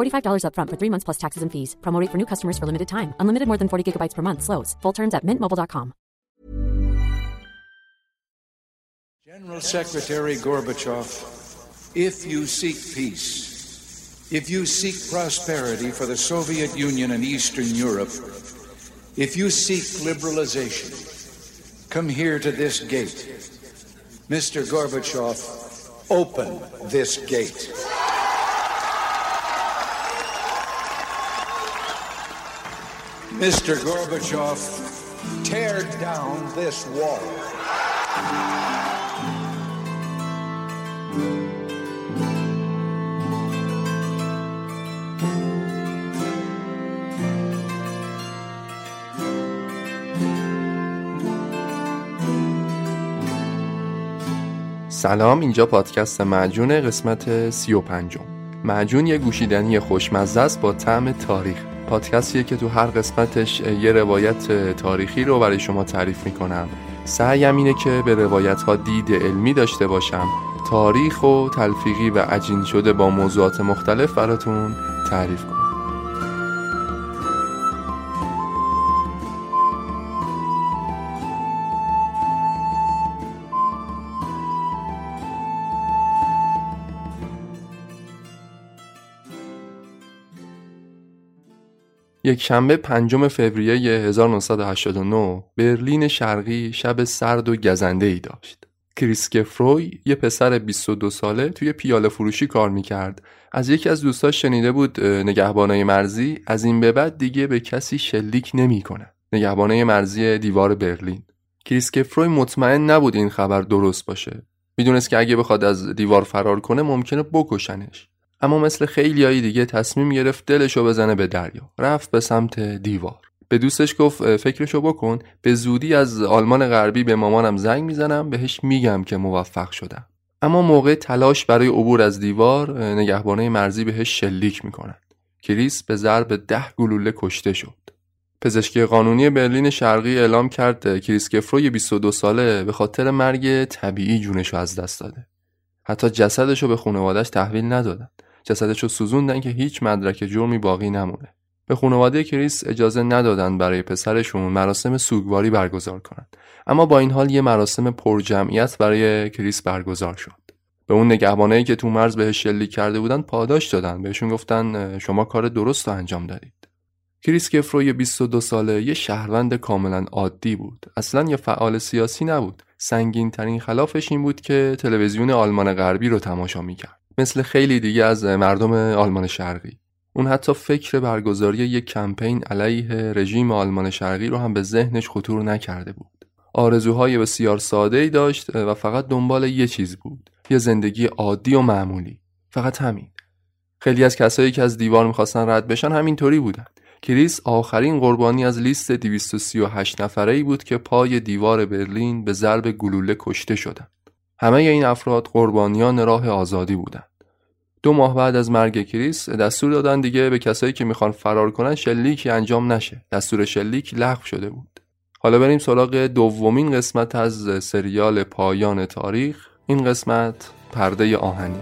$45 up front for 3 months plus taxes and fees. Promo rate for new customers for limited time. Unlimited more than 40 gigabytes per month slows. Full terms at mintmobile.com. General Secretary Gorbachev, if you seek peace, if you seek prosperity for the Soviet Union and Eastern Europe, if you seek liberalization, come here to this gate. Mr. Gorbachev, open this gate. Mr. Gorbachev, tear down this wall. سلام، اینجا پادکست معجون قسمت 35. معجون یه گوشیدنی خوشمزه است با طعم تاریخ. پادکستیه که تو هر قسمتش یه روایت تاریخی رو برای شما تعریف میکنم. سعیم اینه که به روایت‌ها دید علمی داشته باشم، تاریخ و تلفیقی و عجین شده با موضوعات مختلف براتون تعریف کنم. یک شنبه 5 فوریه 1989 برلین شرقی شب سرد و گزنده‌ای داشت. کریس گفروی یه پسر 22 ساله توی پیاله فروشی کار میکرد. از یکی از دوستاش شنیده بود نگهبانای مرزی از این به بعد دیگه به کسی شلیک نمی‌کنه. نگهبانای مرزی دیوار برلین. کریس گفروی مطمئن نبود این خبر درست باشه. میدونست که اگه بخواد از دیوار فرار کنه ممکنه بکشنش. اما مثل خیلیای دیگه تصمیم گرفت دلشو بزنه به دریا. رفت به سمت دیوار. به دوستش گفت فکرشو بکن، به زودی از آلمان غربی به مامانم زنگ میزنم، بهش میگم که موفق شدم. اما موقع تلاش برای عبور از دیوار، نگهبانای مرزی بهش شلیک میکنن. کریس به ضرب 10 گلوله کشته شد. پزشکی قانونی برلین شرقی اعلام کرد کریس گفروی 22 ساله به خاطر مرگ طبیعی جونشو از دست داده. حتی جسدشو به خانواده‌اش تحویل ندادن. جسدش رو سوزوندن که هیچ مدرک جرمی باقی نمونه. به خانواده کریس اجازه ندادن برای پسرشون مراسم سوگواری برگزار کنند. اما با این حال یه مراسم پرجمعیت برای کریس برگزار شد. به اون نگهبانایی که تو مرز بهش شلیک کرده بودن پاداش دادن. بهشون گفتن شما کار درست رو انجام دادید. کریس گفروی 22 ساله یه شهروند کاملا عادی بود. اصلاً یه فعال سیاسی نبود. سنگین‌ترین خلافش این بود که تلویزیون آلمان غربی رو تماشا می‌کرد. مثل خیلی دیگه از مردم آلمان شرقی. اون حتی فکر برگزاری یک کمپین علیه رژیم آلمان شرقی رو هم به ذهنش خطور نکرده بود. آرزوهای بسیار ساده‌ای داشت و فقط دنبال یه چیز بود. یه زندگی عادی و معمولی. فقط همین. خیلی از کسایی که از دیوار می‌خواستن رد بشن همینطوری بودن. کریس آخرین قربانی از لیست 238 نفره‌ای بود که پای دیوار برلین به ضرب گلوله کشته شدند. همه این افراد قربانیان راه آزادی بودند. 2 ماه بعد از مرگ کریس دستور دادن دیگه به کسایی که میخوان فرار کنن شلیکی انجام نشه. دستور شلیک لغو شده بود. حالا بریم سراغ دومین قسمت از سریال پایان تاریخ. این قسمت پرده آهنین.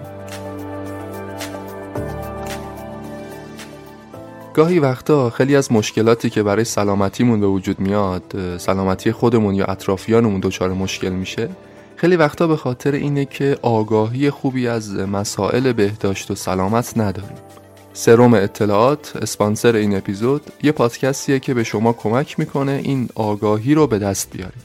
گاهی وقتا خیلی از مشکلاتی که برای سلامتیمون به وجود میاد، سلامتی خودمون یا اطرافیانمون دچار مشکل میشه، خیلی وقتا به خاطر اینه که آگاهی خوبی از مسائل بهداشت و سلامت نداریم. سرم اطلاعات، اسپانسر این اپیزود، یه پادکستیه که به شما کمک میکنه این آگاهی رو به دست بیارید.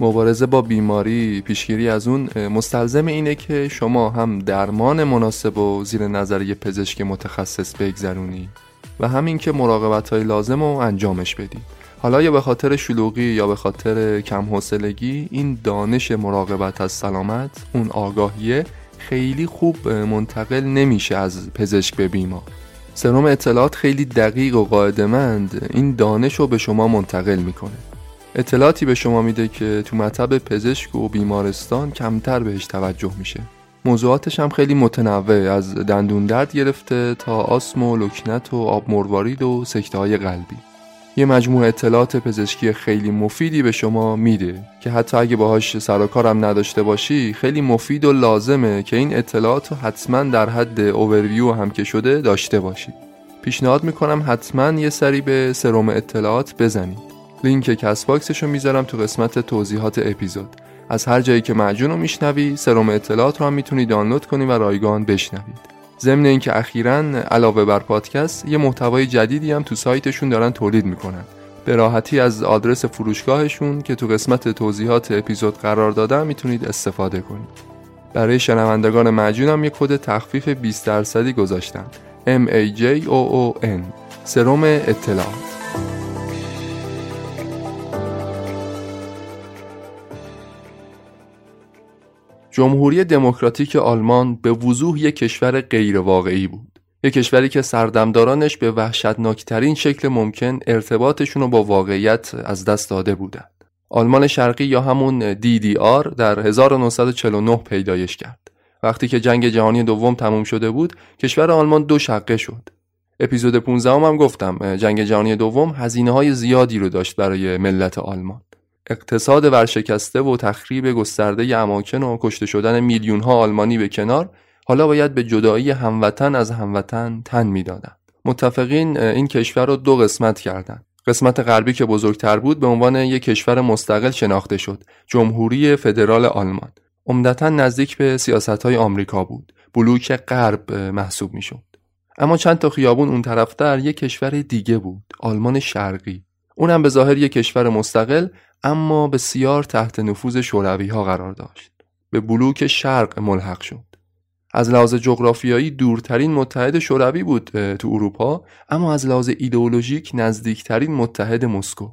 مبارزه با بیماری، پیشگیری از اون، مستلزم اینه که شما هم درمان مناسب و زیر نظر یه پزشک متخصص بگذرونی و همین که مراقبت‌های لازم رو انجامش بدید. حالا یا به خاطر شلوغی یا به خاطر کم‌حوصلگی، این دانش مراقبت از سلامت، اون آگاهیه، خیلی خوب منتقل نمیشه از پزشک به بیمار. سرم اطلاعات خیلی دقیق و قاعده‌مند این دانش رو به شما منتقل میکنه. اطلاعاتی به شما میده که تو مطب پزشک و بیمارستان کمتر بهش توجه میشه. موضوعاتش هم خیلی متنوع، از دندون درد گرفته تا آسم و لکنت و آب مروارید و سکته‌های قلبی. یه مجموعه اطلاعات پزشکی خیلی مفیدی به شما میده که حتی اگه باهاش سر و کارم نداشته باشی، خیلی مفید و لازمه که این اطلاعات رو حتما در حد اوورویو هم که شده داشته باشی. پیشنهاد میکنم حتما یه سری به سرم اطلاعات بزنید. لینک کست باکسشو میذارم تو قسمت توضیحات اپیزود. از هر جایی که معجون رو میشنوی، سرم اطلاعات رو هم میتونی دانلود کنی و رایگان بشنوید. ضمن اینکه اخیراً علاوه بر پادکست، یه محتوای جدیدی هم تو سایتشون دارن تولید میکنن. به راحتی از آدرس فروشگاهشون که تو قسمت توضیحات اپیزود قرار دادم میتونید استفاده کنید. برای شنوندگان معجون هم یه کد تخفیف 20% گذاشتم. MAJOON. سرم اطلاعات. جمهوری دموکراتیک آلمان به وضوح یک کشور غیرواقعی بود. یک کشوری که سردمدارانش به وحشتناکترین شکل ممکن ارتباطشون رو با واقعیت از دست داده بودند. آلمان شرقی یا همون DDR در 1949 پیدایش کرد. وقتی که جنگ جهانی دوم تموم شده بود، کشور آلمان دو شقه شد. اپیزود 15 هم گفتم جنگ جهانی دوم هزینه‌های زیادی رو داشت برای ملت آلمان. اقتصاد ورشکسته و تخریب گسترده اماکن و کشته شدن میلیون‌ها آلمانی به کنار، حالا باید به جدایی هموطن از هموطن تن می‌دادند. متفقین این کشور رو دو قسمت کردند. قسمت غربی که بزرگتر بود به عنوان یک کشور مستقل شناخته شد، جمهوری فدرال آلمان. عمدتاً نزدیک به سیاست‌های آمریکا بود، بلوک غرب محسوب می‌شد. اما چند تا خیابون اون طرفتر یک کشور دیگه بود، آلمان شرقی. اونم به ظاهر یک کشور مستقل، اما بسیار تحت نفوذ شوروی‌ها قرار داشت. به بلوک شرق ملحق شد. از لحاظ جغرافیایی دورترین متحد شوروی بود تو اروپا، اما از لحاظ ایدئولوژیک نزدیکترین متحد مسکو.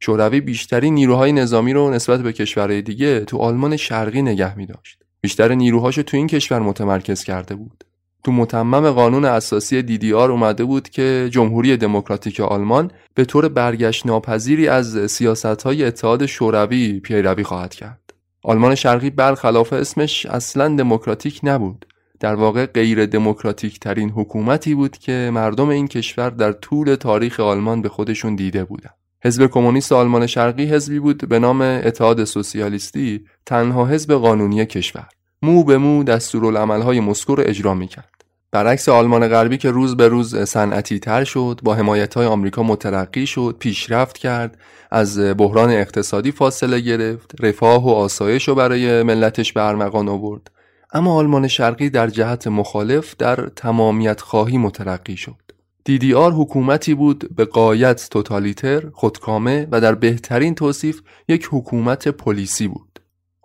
شوروی بیشترین نیروهای نظامی رو نسبت به کشورهای دیگه تو آلمان شرقی نگه می‌داشت. بیشتر نیروهاشو تو این کشور متمرکز کرده بود. تو متمم قانون اساسی DDR اومده بود که جمهوری دموکراتیک آلمان به طور برگشت ناپذیری از سیاست‌های اتحاد شوروی پیروی خواهد کرد. آلمان شرقی برخلاف اسمش اصلاً دموکراتیک نبود. در واقع غیر دموکراتیک ترین حکومتی بود که مردم این کشور در طول تاریخ آلمان به خودشون دیده بودند. حزب کمونیست آلمان شرقی حزبی بود به نام اتحاد سوسیالیستی، تنها حزب قانونی کشور. مو به مو دستورالعمل‌های مسکو رو اجرا می‌کرد. برعکس آلمان غربی که روز به روز صنعتی تر شد، با حمایت‌های آمریکا مترقی شد، پیشرفت کرد، از بحران اقتصادی فاصله گرفت، رفاه و آسایش رو برای ملتش به ارمغان آورد. اما آلمان شرقی در جهت مخالف در تمامیت خواهی مترقی شد. DDR حکومتی بود به غایت توتالیتر، خودکامه و در بهترین توصیف یک حکومت پلیسی بود.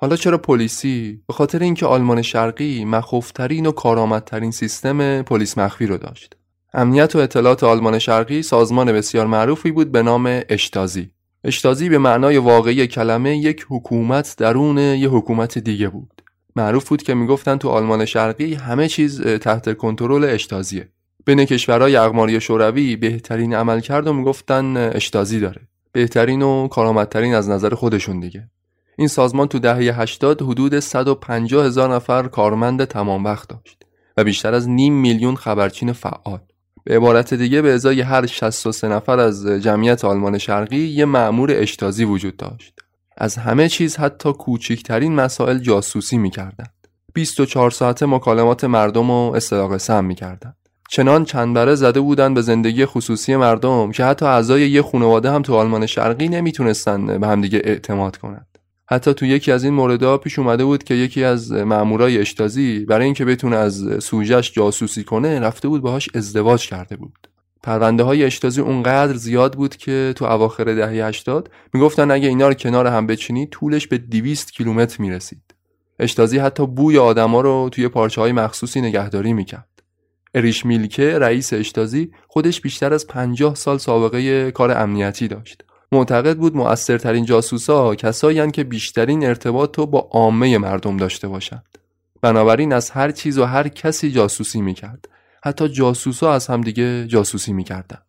حالا چرا پلیسی؟ به خاطر اینکه آلمان شرقی مخوفترین و کارآمدترین سیستم پلیس مخفی رو داشت. امنیت و اطلاعات آلمان شرقی سازمان بسیار معروفی بود به نام اشتازی. اشتازی به معنای واقعی کلمه یک حکومت درون یک حکومت دیگه بود. معروف بود که میگفتن تو آلمان شرقی همه چیز تحت کنترل اشتازیه. بین کشورهای اقماری شوروی بهترین عملکرد رو میگفتن اشتازی داره. بهترین و کارآمدترین از نظر خودشون دیگه. این سازمان تو دهه 80 حدود 150,000 نفر کارمند تمام وقت داشت و بیشتر از 500,000 خبرچین فعال. به عبارت دیگه به ازای هر 63 نفر از جمعیت آلمان شرقی یک مأمور اشتازی وجود داشت. از همه چیز حتی کوچکترین مسائل جاسوسی می‌کردند. 24 ساعته مکالمات مردم رو استلاغ سم می‌کردند. چنان چند بره زده بودند به زندگی خصوصی مردم که حتی اعضای یک خانواده هم تو آلمان شرقی نمیتونستن به همدیگه اعتماد کنند. حتی تو یکی از این موردها پیش اومده بود که یکی از مأمورای اشتازی برای اینکه بتونه از سوژش جاسوسی کنه رفته بود باهاش ازدواج کرده بود. پرونده‌های اشتازی اونقدر زیاد بود که تو اواخر دهه 80 میگفتن اگه اینا رو کنار هم بچینی طولش به 200 کیلومتر میرسید. اشتازی حتی بوی آدما رو توی پارچه‌های مخصوصی نگهداری میکرد. اریش میلکه رئیس اشتازی خودش بیشتر از 50 سال سابقه کار امنیتی داشت. معتقد بود مؤثرترین جاسوس‌ها کسایی‌اند که بیشترین ارتباط تو با عامه مردم داشته باشند. بنابراین از هر چیز و هر کسی جاسوسی میکرد. حتی جاسوس‌ها از همدیگه جاسوسی میکردند.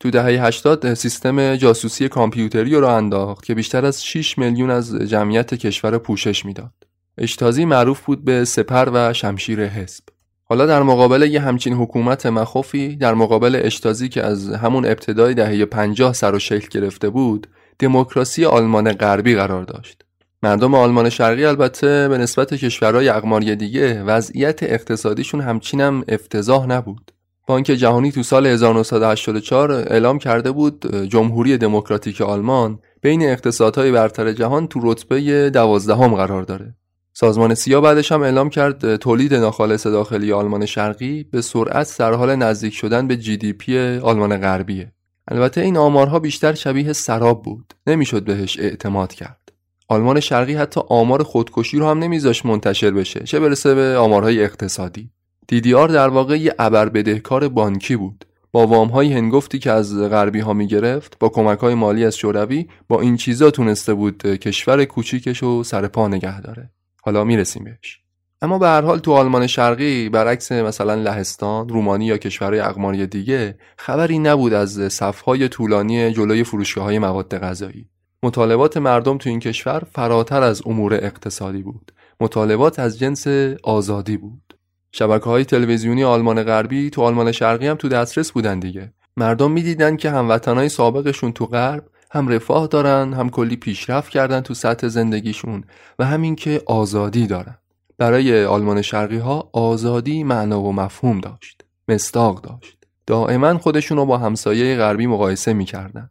تو دهه 80 سیستم جاسوسی کامپیوتری رو انداخت که بیشتر از 6 میلیون از جمعیت کشور پوشش میداد. اشتازی معروف بود به سپر و شمشیر حزب. حالا در مقابل یه همچین حکومت مخوفی، در مقابل اشتازی که از همون ابتدای دهه 50 سر و شکل گرفته بود، دموکراسی آلمان غربی قرار داشت. مردم آلمان شرقی البته به نسبت کشورهای اقماری دیگه وضعیت اقتصادیشون همچینم افتضاح نبود. بانک جهانی تو سال 1984 اعلام کرده بود جمهوری دموکراتیک آلمان بین اقتصادهای برتر جهان تو رتبه 12 قرار داره. سازمان سیا بعدش هم اعلام کرد تولید ناخالص داخلی آلمان شرقی به سرعت در حال نزدیک شدن به جی دی پی آلمان غربیه. البته این آمارها بیشتر شبیه سراب بود. نمیشد بهش اعتماد کرد. آلمان شرقی حتی آمار خودکشی رو هم نمیذاشت منتشر بشه، چه برسه به آمارهای اقتصادی. دیدی‌آر در واقع یه ابر بدهکار بانکی بود. با وام‌های هنگفتی که از غربی‌ها می‌گرفت، با کمک‌های مالی از شوروی، با این چیزا تونسته بود کشور کوچیکشو سر پا نگه داره. حالا میرسیم بهش. اما به هر حال تو آلمان شرقی برعکس مثلا لهستان، رومانی یا کشورهای اقماری دیگه خبری نبود از صف‌های طولانی جلوی فروشگاه‌های مواد غذایی. مطالبات مردم تو این کشور فراتر از امور اقتصادی بود. مطالبات از جنس آزادی بود. شبکه‌های تلویزیونی آلمان غربی تو آلمان شرقی هم تو دسترس بودن دیگه. مردم می‌دیدن که هموطنای سابقشون تو غرب هم رفاه دارن، هم کلی پیشرفت کردن تو سطح زندگیشون و همین که آزادی دارن. برای آلمان شرقی‌ها آزادی معنا و مفهوم داشت، مصداق داشت. دائما خودشون رو با همسایه غربی مقایسه می‌کردن.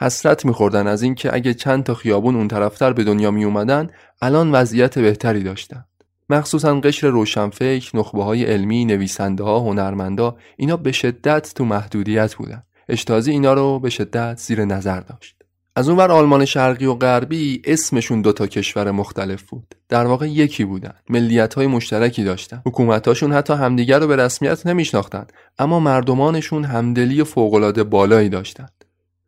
حسرت می‌خوردن از این که اگه چند تا خیابون اون طرفتر به دنیا میومدن الان وضعیت بهتری داشتن. مخصوصاً قشر روشنفکر، نخبه‌های علمی، نویسنده‌ها، هنرمندا، اینا به شدت تو محدودیت بودن. اشتازی اینا رو به شدت زیر نظر داشت. از اونور آلمان شرقی و غربی اسمشون دوتا کشور مختلف بود. در واقع یکی بودن. ملیت‌های مشترکی داشتن. حکومت‌هاشون حتی همدیگر رو به رسمیت نمی‌شناختند، اما مردمانشون همدلی فوق‌العاده بالایی داشتند.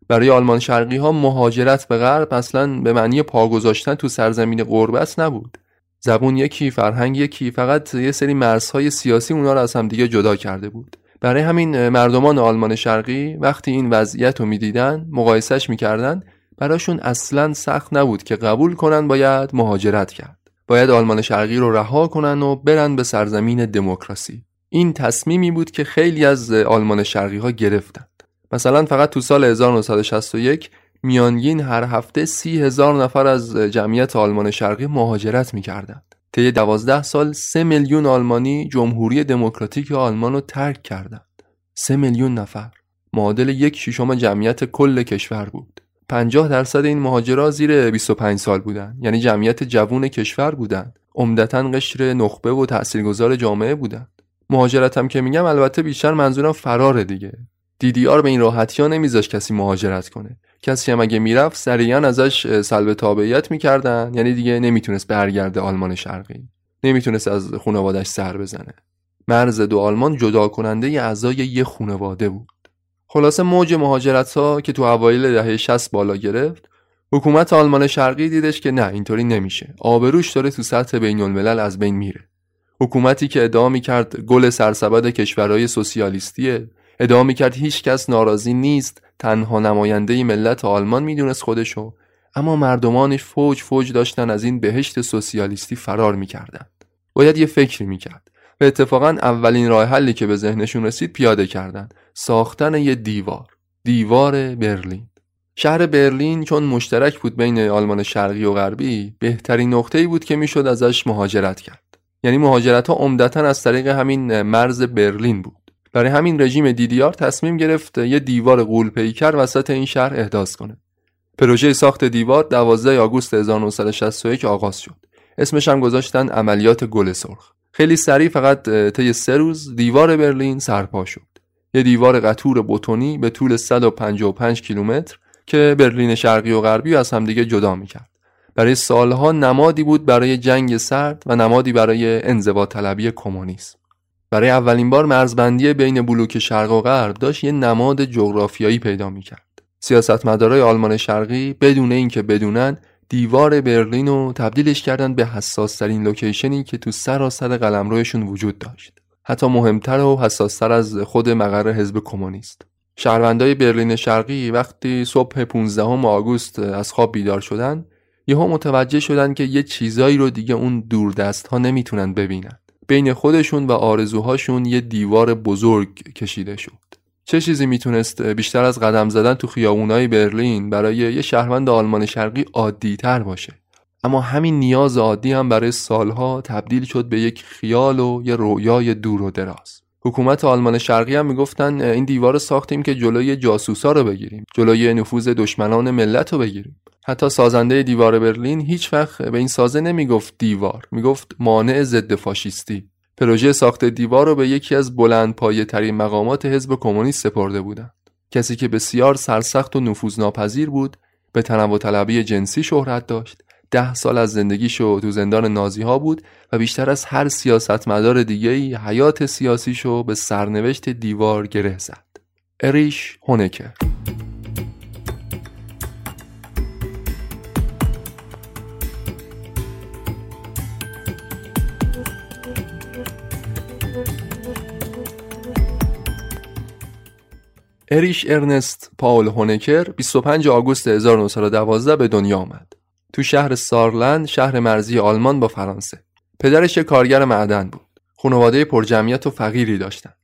برای آلمان شرقی ها مهاجرت به غرب اصلا به معنی پا گذاشتن تو سرزمین غربت نبود. زبون یکی، فرهنگ یکی، فقط یه سری مرزهای سیاسی اونا رو از هم دیگه جدا کرده بود. برای همین مردمان آلمان شرقی وقتی این وضعیت رو میدیدن، مقایسش میکردن، براشون اصلا سخت نبود که قبول کنن باید مهاجرت کرد. باید آلمان شرقی رو رها کنن و برن به سرزمین دموکراسی. این تصمیمی بود که خیلی از آلمان شرقی ها گرفتن. مثلا فقط تو سال 1961 میانگین هر هفته 30,000 نفر از جمعیت آلمان شرقی مهاجرت می‌کردند. طی 12 سال 3 میلیون آلمانی جمهوری دموکراتیک آلمان رو ترک کردند. 3 میلیون نفر معادل 1/6 جمعیت کل کشور بود. 50% این مهاجرا زیر 25 سال بودند، یعنی جمعیت جوان کشور بودند. عمدتاً قشر نخبه و تاثیرگذار جامعه بودند. مهاجرت هم که میگم البته بیشتر منظورم فراره دیگه. دیدی‌آر به این راحتی‌ها نمیذاشت کسی مهاجرت کنه. کسی هم اگه میرفت سریعاً ازش سلب تابعیت میکردن، یعنی دیگه نمیتونست برگرده آلمان شرقی. نمیتونست از خانواده‌اش سر بزنه. مرز دو آلمان جدا کننده اعضای یه خانواده بود. خلاصه موج مهاجرت‌ها که تو اوایل دهه 60 بالا گرفت، حکومت آلمان شرقی دیدش که نه، اینطوری نمیشه. آبروش داره تو سطح بین‌الملل از بین میره. حکومتی که ادعا می‌کرد گل سرسبد کشورهای سوسیالیستیه، ادعا میکرد هیچ کس ناراضی نیست، تنها نماینده ملت آلمان میدونست خودشو، اما مردمانش فوج داشتن از این بهشت سوسیالیستی فرار میکردند. باید یه فکری میکرد. و اتفاقا اولین راه حلی که به ذهنشون رسید پیاده کردن ساختن یه دیوار برلین. شهر برلین چون مشترک بود بین آلمان شرقی و غربی، بهترین نقطه‌ای بود که میشد ازش مهاجرت کرد. یعنی مهاجرت‌ها عمدتاً از طریق همین مرز برلین بود. برای همین رژیم دیدیار تصمیم گرفت یه دیوار غول‌پیکر وسط این شهر احداث کنه. پروژه ساخت دیوار 12 آگوست 1961 آغاز شد. اسمش هم گذاشتن عملیات گل سرخ. خیلی سریع فقط طی 3 روز دیوار برلین سرپا شد. یه دیوار قطور بتونی به طول 155 کیلومتر که برلین شرقی و غربی از همدیگه جدا میکرد. برای سالها نمادی بود برای جنگ سرد و نمادی برای انزوا طلبی کمونیسم. برای اولین بار مرزبندی بین بلوک شرق و غرب داشت یه نماد جغرافیایی پیدا میکرد. سیاستمدارای آلمان شرقی بدون اینکه بدونن دیوار برلین رو تبدیلش کردن به حساس‌ترین لوکیشنی که تو سراسر قلمروشون وجود داشت. حتی مهمتر و حساس‌تر از خود مقر حزب کمونیست. شهروندای برلین شرقی وقتی صبح 15 آگوست از خواب بیدار شدن، یهو متوجه شدن که یه چیزایی رو دیگه اون دوردست‌ها نمیتونن ببینن. بین خودشون و آرزوهاشون یه دیوار بزرگ کشیده شد. چه چیزی میتونست بیشتر از قدم زدن تو خیابونای برلین برای یه شهروند آلمان شرقی عادی‌تر باشه؟ اما همین نیاز عادی هم برای سالها تبدیل شد به یک خیال و یه رویای دور و دراز. حکومت آلمان شرقی هم میگفتن این دیوار ساختیم که جلوی جاسوسا رو بگیریم، جلوی نفوذ دشمنان ملت رو بگیریم. حتی سازنده دیوار برلین هیچ وقت به این سازه نمیگفت دیوار، میگفت مانع ضد فاشیستی. پروژه ساخت دیوار رو به یکی از بلندپایه‌ترین مقامات حزب کمونیست سپرده بودند. کسی که بسیار سرسخت و نفوذناپذیر بود، به تنوع طلبی جنسی شهرت داشت. 10 سال از زندگیشو تو زندان نازی‌ها بود و بیشتر از هر سیاستمدار دیگه‌ای حیات سیاسیشو به سرنوشت دیوار گره زد. اریش هونکر. اریش ارنست پاول هونکر 25 آگوست 1912 به دنیا آمد. تو شهر سارلند، شهر مرزی آلمان با فرانسه. پدرش کارگر معدن بود. خانواده پرجمعیت و فقیری داشتند.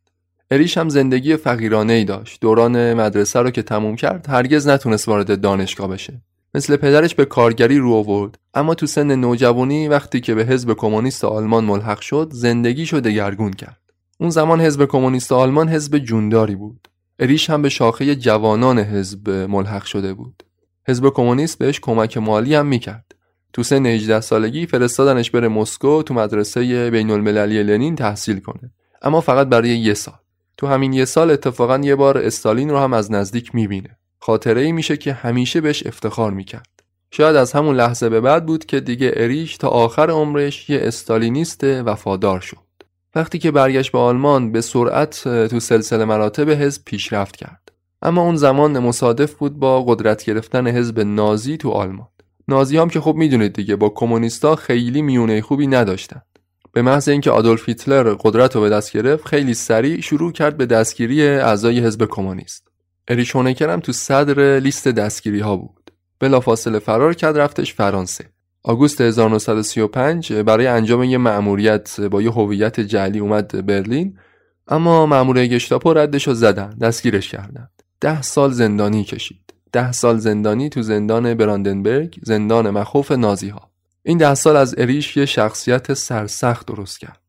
اریش هم زندگی فقیرانه‌ای داشت. دوران مدرسه رو که تموم کرد، هرگز نتونست وارد دانشگاه بشه. مثل پدرش به کارگری رو آورد، اما تو سن نوجوانی وقتی که به حزب کمونیست آلمان ملحق شد، زندگیشو دگرگون کرد. اون زمان حزب کمونیست آلمان حزب جونداری بود. اریش هم به شاخه جوانان حزب ملحق شده بود. حزب کمونیست بهش کمک مالی هم میکرد. تو سن 18 سالگی فرستادنش بره مسکو تو مدرسه بین‌المللی لنین تحصیل کنه، اما فقط برای 1 سال. تو همین 1 سال اتفاقاً یه بار استالین رو هم از نزدیک میبینه. خاطره‌ای میشه که همیشه بهش افتخار میکرد. شاید از همون لحظه به بعد بود که دیگه اریش تا آخر عمرش یه استالینیست وفادار شد. وقتی که برگشت به آلمان، به سرعت تو سلسله مراتب حزب پیشرفت کرد. اما اون زمان مصادف بود با قدرت گرفتن حزب نازی تو آلمان. نازی هم که خب میدونید دیگه با کمونیستا خیلی میونه خوبی نداشتند. به محض اینکه آدولف هیتلر قدرت رو به دست گرفت، خیلی سریع شروع کرد به دستگیری اعضای حزب کمونیست. اریش هونکر هم تو صدر لیست دستگیری ها بود. بلافاصله فرار کرد، رفتش فرانسه. آگوست 1935 برای انجام یه مأموریت با یه هویت جعلی اومد برلین، اما مأمورای گشتاپو ردشو زدن، دستگیرش کردند. 10 سال زندانی کشید. 10 سال زندانی تو زندان براندنبرگ، زندان مخوف نازی‌ها. این 10 سال از اریش یه شخصیت سرسخت درست کرد.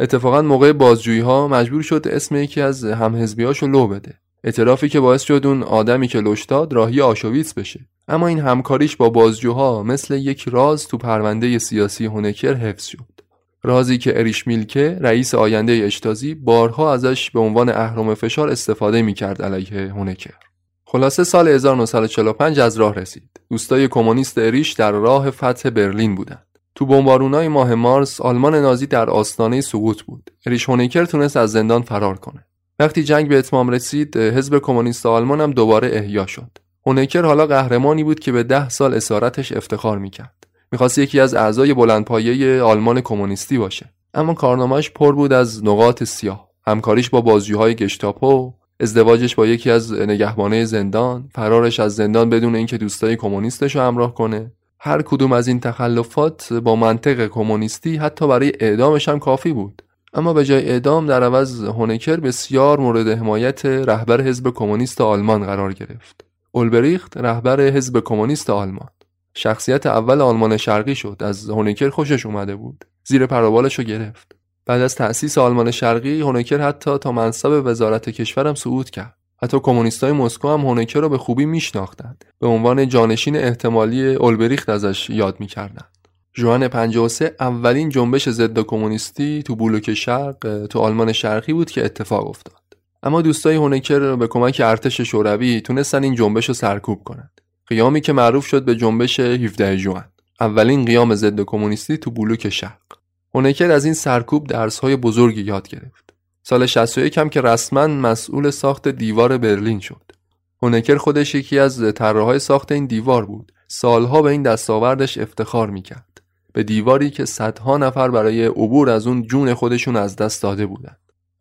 اتفاقاً موقع بازجویی‌ها مجبور شد اسم یکی از همحزبیاشو لو بده. اعترافی که باعث شد اون آدمی که لوش داد راهی آشویتس بشه. اما این همکاریش با بازجوها مثل یک راز تو پرونده سیاسی هونکر حفظ شد. رازی که اریش میلکه، رئیس آینده اشتازی، بارها ازش به عنوان اهرم فشار استفاده میکرد علیه هونکر. خلاصه سال 1945 از راه رسید. دوستای کمونیست اریش در راه فتح برلین بودند. تو بمبارونای ماه مارس، آلمان نازی در آستانه سقوط بود. اریش هونکر تونست از زندان فرار کنه. وقتی جنگ به اتمام رسید، حزب کمونیست آلمان هم دوباره احیا شد. هونکر حالا قهرمانی بود که به 10 سال اسارتش افتخار میکرد. می‌خواست یکی از اعضای بلندپایه آلمان کمونیستی باشه، اما کارنامه‌اش پر بود از نقاط سیاه. همکاریش با بازجوهای گشتاپو، ازدواجش با یکی از نگهبانه زندان، فرارش از زندان بدون اینکه دوستای کمونیستش رو همراه کنه، هر کدوم از این تخلفات با منطق کمونیستی حتی برای اعدامش هم کافی بود. اما به جای اعدام در عوض هونکر بسیار مورد حمایت رهبر حزب کمونیست آلمان قرار گرفت. اولبریخت رهبر حزب کمونیست آلمان شخصیت اول آلمان شرقی شد. از هونکر خوشش اومده بود، زیر پروبالش رو گرفت. بعد از تأسیس آلمان شرقی هونکر حتی تا منصب وزارت کشورم صعود کرد. حتی کمونیستای مسکو هم هونکر رو به خوبی میشناختند. به عنوان جانشین احتمالی اولبریخت ازش یاد میکردند. ژوئن 53 اولین جنبش ضد کمونیستی تو بلوک شرق تو آلمان شرقی بود که اتفاق افتاد. اما دوستای هونکر به کمک ارتش شوروی تونستن این جنبش رو سرکوب کنند. قیامی که معروف شد به جنبش 17 ژوئن، اولین قیام ضد کمونیستی تو بلوک شرق. هونکر از این سرکوب درس‌های بزرگی یاد گرفت. سال 61 هم که رسما مسئول ساخت دیوار برلین شد. هونکر خودش یکی از طراحای ساخت این دیوار بود. سالها به این دستاوردش افتخار می‌کرد. به دیواری که صدها نفر برای عبور از اون جون خودشون از دست داده بودند.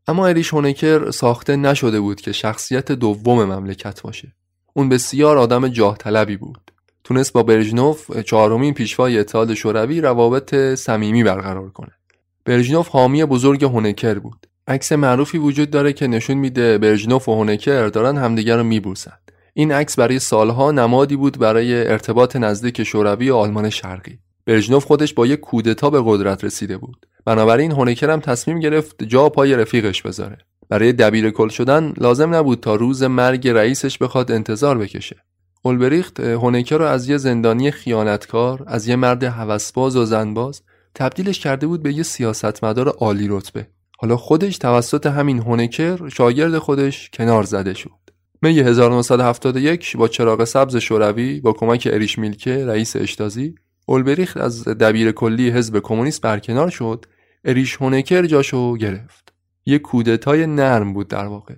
اما اریش هونکر ساخته نشده بود که شخصیت دوم مملکت باشه. اون بسیار آدم جاه طلبی بود. تونست با برژنوف چهارمین پیشوای اتحاد شوروی روابط صمیمی برقرار کنه. برژنوف حامی بزرگ هونکر بود. عکس معروفی وجود داره که نشون میده برژنوف و هونکر دارن همدیگر رو میبوسن. این عکس برای سالها نمادی بود برای ارتباط نزدیک شوروی و آلمان شرقی. برژنوف خودش با یک کودتا به قدرت رسیده بود. بنابراین هونکر هم تصمیم گرفت جا پای رفیقش بذاره. برای دبیرکل شدن لازم نبود تا روز مرگ رئیسش بخواد انتظار بکشه. اولبریخت هونکر رو از یه زندانی خیانتکار، از یه مرد هوسباز و زنباز تبدیلش کرده بود به یه سیاستمدار عالی رتبه. حالا خودش توسط همین هونکر شاگرد خودش کنار زده شد. می 1971 با چراغ سبز شوروی با کمک اریش میلکه رئیس اشتازی، اولبریخت از دبیر کلی حزب کمونیست برکنار شد. اریش هونکر جاشو گرفت. یک کودتای نرم بود در واقع.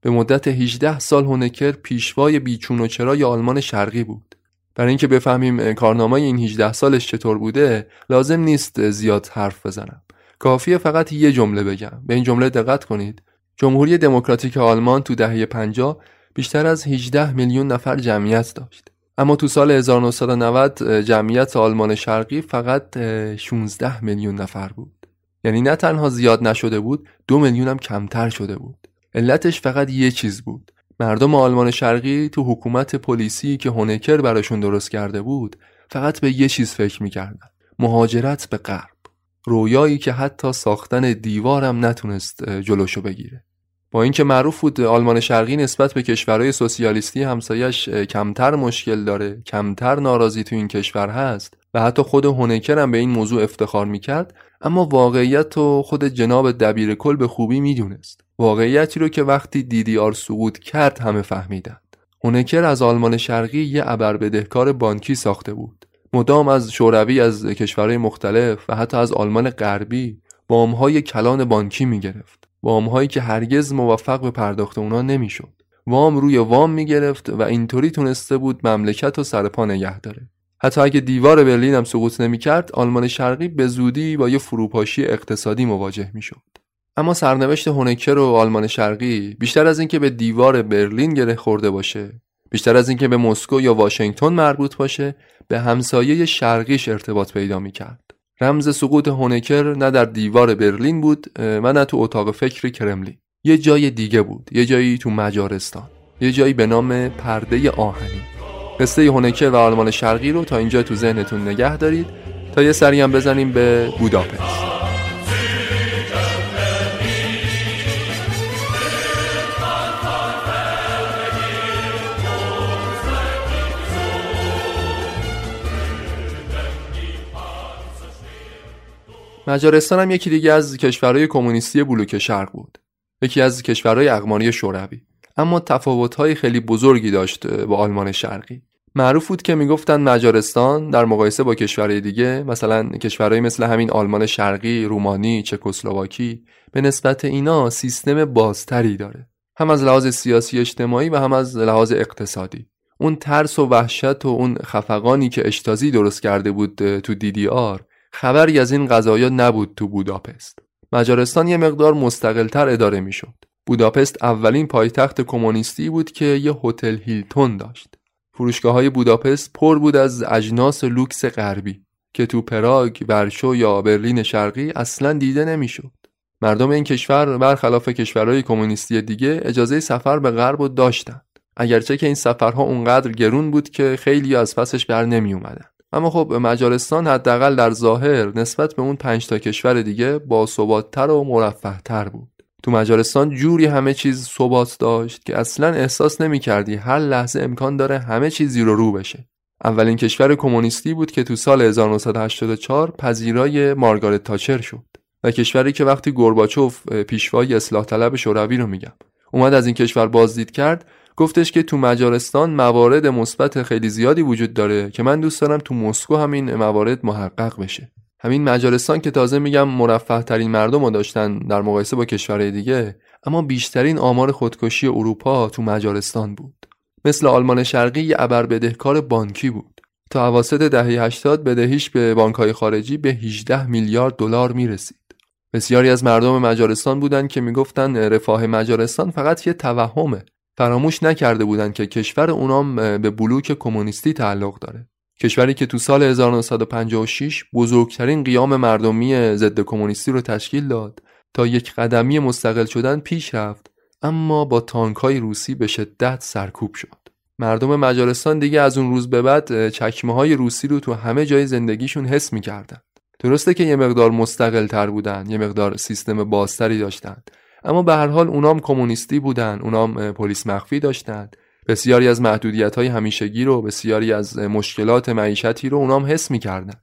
به مدت 18 سال هونکر پیشوای بیچون و چرای آلمان شرقی بود. برای اینکه بفهمیم کارنامه این 18 سالش چطور بوده لازم نیست زیاد حرف بزنم. کافیه فقط یه جمله بگم. به این جمله دقت کنید. جمهوری دموکراتیک آلمان تو دهه 50 بیشتر از 18 میلیون نفر جمعیت داشت. اما تو سال 1990 جمعیت آلمان شرقی فقط 16 میلیون نفر بود. یعنی نه تنها زیاد نشده بود، 2 میلیون هم کمتر شده بود. علتش فقط یه چیز بود. مردم آلمان شرقی تو حکومت پلیسی که هونکر براشون درست کرده بود، فقط به یه چیز فکر می‌کردن. مهاجرت به غرب. رویایی که حتی ساختن دیوارم نتونست جلوشو بگیره. با اینکه معروف بود آلمان شرقی نسبت به کشورهای سوسیالیستی همسایش کمتر مشکل داره، کمتر ناراضی تو این کشور هست و حتی خود هونکر هم به این موضوع افتخار میکرد، اما واقعیت رو خود جناب دبیرکل به خوبی میدونست. واقعیتی رو که وقتی DDR سقوط کرد همه فهمیدند. هونکر از آلمان شرقی یه ابر بدهکار بانکی ساخته بود. مدام از شوروی، از کشورهای مختلف و حتی از آلمان غربی وام‌های کلان بانکی میگرفت. وام‌هایی که هرگز موفق به پرداخت اونا نمیشد. وام روی وام میگرفت و اینطوری تونسته بود مملکت رو سر پا نگه داره. حتی اگه دیوار برلین هم سقوط نمی‌کرد، آلمان شرقی به زودی با یه فروپاشی اقتصادی مواجه میشد. اما سرنوشت هونکر و آلمان شرقی بیشتر از اینکه به دیوار برلین گره خورده باشه، بیشتر از اینکه به مسکو یا واشنگتن مربوط باشه، به همسایه شرقیش ارتباط پیدا می‌کرد. رمز سقوط هونکر نه در دیوار برلین بود و نه تو اتاق فکر کرملین. یه جای دیگه بود، یه جایی تو مجارستان، یه جایی به نام پرده آهنین. قصه هونکر و آلمان شرقی رو تا اینجا تو ذهنتون نگه دارید تا یه سری هم بزنیم به بوداپست. مجارستان هم یکی دیگه از کشورهای کمونیستی بلوک شرق بود. یکی از کشورهای اقماری شوروی. اما تفاوت‌های خیلی بزرگی داشت با آلمان شرقی. معروف بود که میگفتن مجارستان در مقایسه با کشورهای دیگه، مثلا کشورهای مثل همین آلمان شرقی، رومانی، چکسلواکی، به نسبت اینا سیستم بازتری داره. هم از لحاظ سیاسی اجتماعی و هم از لحاظ اقتصادی. اون ترس و وحشت و اون خفقانی که اشتازی درست کرده بود تو DDR خبری از این قضايا نبود تو بوداپست. مجارستان یه مقدار مستقل‌تر اداره میشد. بوداپست اولین پایتخت کمونیستی بود که یه هتل هیلتون داشت. فروشگاه‌های بوداپست پر بود از اجناس لوکس غربی که تو پراگ، ورشو یا برلین شرقی اصلاً دیده نمیشد. مردم این کشور برخلاف کشورهای کمونیستی دیگه اجازه سفر به غرب رو داشتن، اگرچه که این سفرها اونقدر گرون بود که خیلی از پسش بر نمی اومدن. اما خب مجارستان حداقل در ظاهر نسبت به اون 5 تا کشور دیگه با ثبات‌تر و مرفه‌تر بود. تو مجارستان جوری همه چیز ثبات داشت که اصلا احساس نمی‌کردی هر لحظه امکان داره همه چیز زیر و رو بشه. اولین کشور کمونیستی بود که تو سال 1984 پذیرای مارگارت تاچر شد و کشوری که وقتی گورباچوف پیشوای اصلاح طلب شوروی رو میگم اومد از این کشور بازدید کرد، گفتش که تو مجارستان موارد مثبت خیلی زیادی وجود داره که من دوست دارم تو مسکو همین موارد محقق بشه. همین مجارستان که تازه میگم مرفه ترین مردم رو داشتن در مقایسه با کشورهای دیگه، اما بیشترین آمار خودکشی اروپا تو مجارستان بود. مثل آلمان شرقی یه ابر بدهکار بانکی بود. تا اواسط دهه 80 بدهیش به بانک‌های خارجی به 18 میلیارد دلار میرسید. بسیاری از مردم مجارستان بودن که میگفتن رفاه مجارستان فقط یه توهمه. فراموش نکرده بودن که کشور اونام به بلوک کمونیستی تعلق داره. کشوری که تو سال 1956 بزرگترین قیام مردمی ضد کمونیستی رو تشکیل داد، تا یک قدمی مستقل شدن پیش رفت، اما با تانک‌های روسی به شدت سرکوب شد. مردم مجارستان دیگه از اون روز به بعد چکمه‌های روسی رو تو همه جای زندگیشون حس می‌کردن. درسته که یه مقدار مستقل‌تر بودن، یه مقدار سیستم بازتری داشتن، اما به هر حال اونام کمونیستی بودن، اونام پلیس مخفی داشتن، بسیاری از محدودیت‌های همیشگی رو، بسیاری از مشکلات معیشتی رو اونام حس می‌کردن.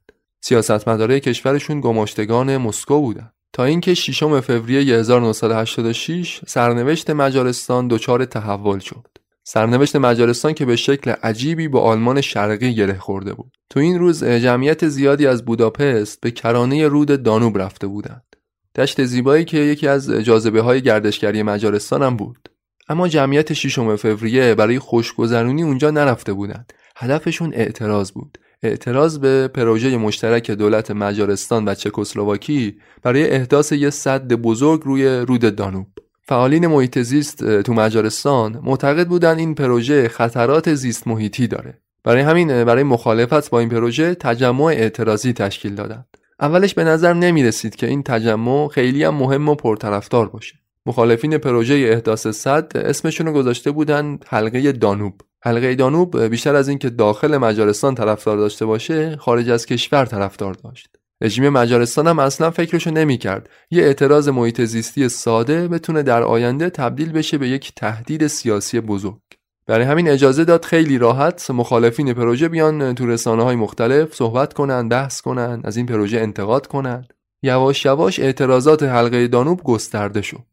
سیاستمدارای کشورشون گماشتگان مسکو بودن. تا اینکه 6 فوریه 1986 سرنوشت مجارستان دچار تحول شد. سرنوشت مجارستان که به شکل عجیبی با آلمان شرقی گره خورده بود. تو این روز جمعیت زیادی از بوداپست به کرانه رود دانوب رفته بودند. دشت زیبایی که یکی از جاذبه‌های گردشگری مجارستان هم بود. اما جمعیت 6 فوریه برای خوشگذرونی اونجا نرفته بودند. هدفشون اعتراض بود. اعتراض به پروژه مشترک دولت مجارستان و چکسلواکی برای احداث یک سد بزرگ روی رود دانوب. فعالین محیط زیست تو مجارستان معتقد بودند این پروژه خطرات زیست محیطی داره. برای همین برای مخالفت با این پروژه تجمع اعتراضی تشکیل دادند. اولش به نظر نمی رسید که این تجمع خیلی هم مهم و پرطرفدار باشه. مخالفین پروژه احداث سد اسمشون رو گذاشته بودن حلقه دانوب. حلقه دانوب بیشتر از این که داخل مجارستان طرفدار داشته باشه، خارج از کشور طرفدار داشت. رژیم مجارستان هم اصلا فکرشو نمی‌کرد یه اعتراض محیط زیستی ساده بتونه در آینده تبدیل بشه به یک تهدید سیاسی بزرگ. برای همین اجازه داد خیلی راحت مخالفین پروژه بیان تو رسانه‌های مختلف صحبت کنن، بحث کنن، از این پروژه انتقاد کنن. یواش یواش اعتراضات حلقه دانوب گسترده شد.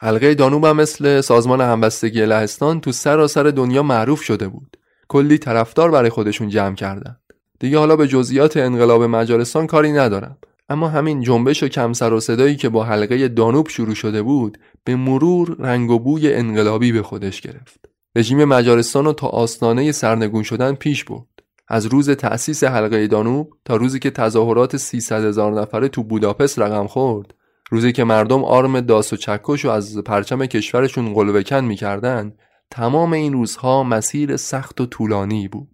حلقه دانوب هم مثل سازمان همبستگی لهستان تو سراسر دنیا معروف شده بود. کلی طرفدار برای خودشون جمع کردن. دیگه حالا به جزئیات انقلاب مجارستان کاری ندارم، اما همین جنبش و کم سر و صدایی که با حلقه دانوب شروع شده بود به مرور رنگ و بوی انقلابی به خودش گرفت. رژیم مجارستان رو تا آستانه سرنگون شدن پیش برد. از روز تأسیس حلقه دانوب تا روزی که تظاهرات 300,000 نفره تو بوداپست رقم خورد، روزی که مردم آرم داس و چکش رو از پرچم کشورشون قلوه‌کن می‌کردن، تمام این روزها مسیر سخت و طولانی بود.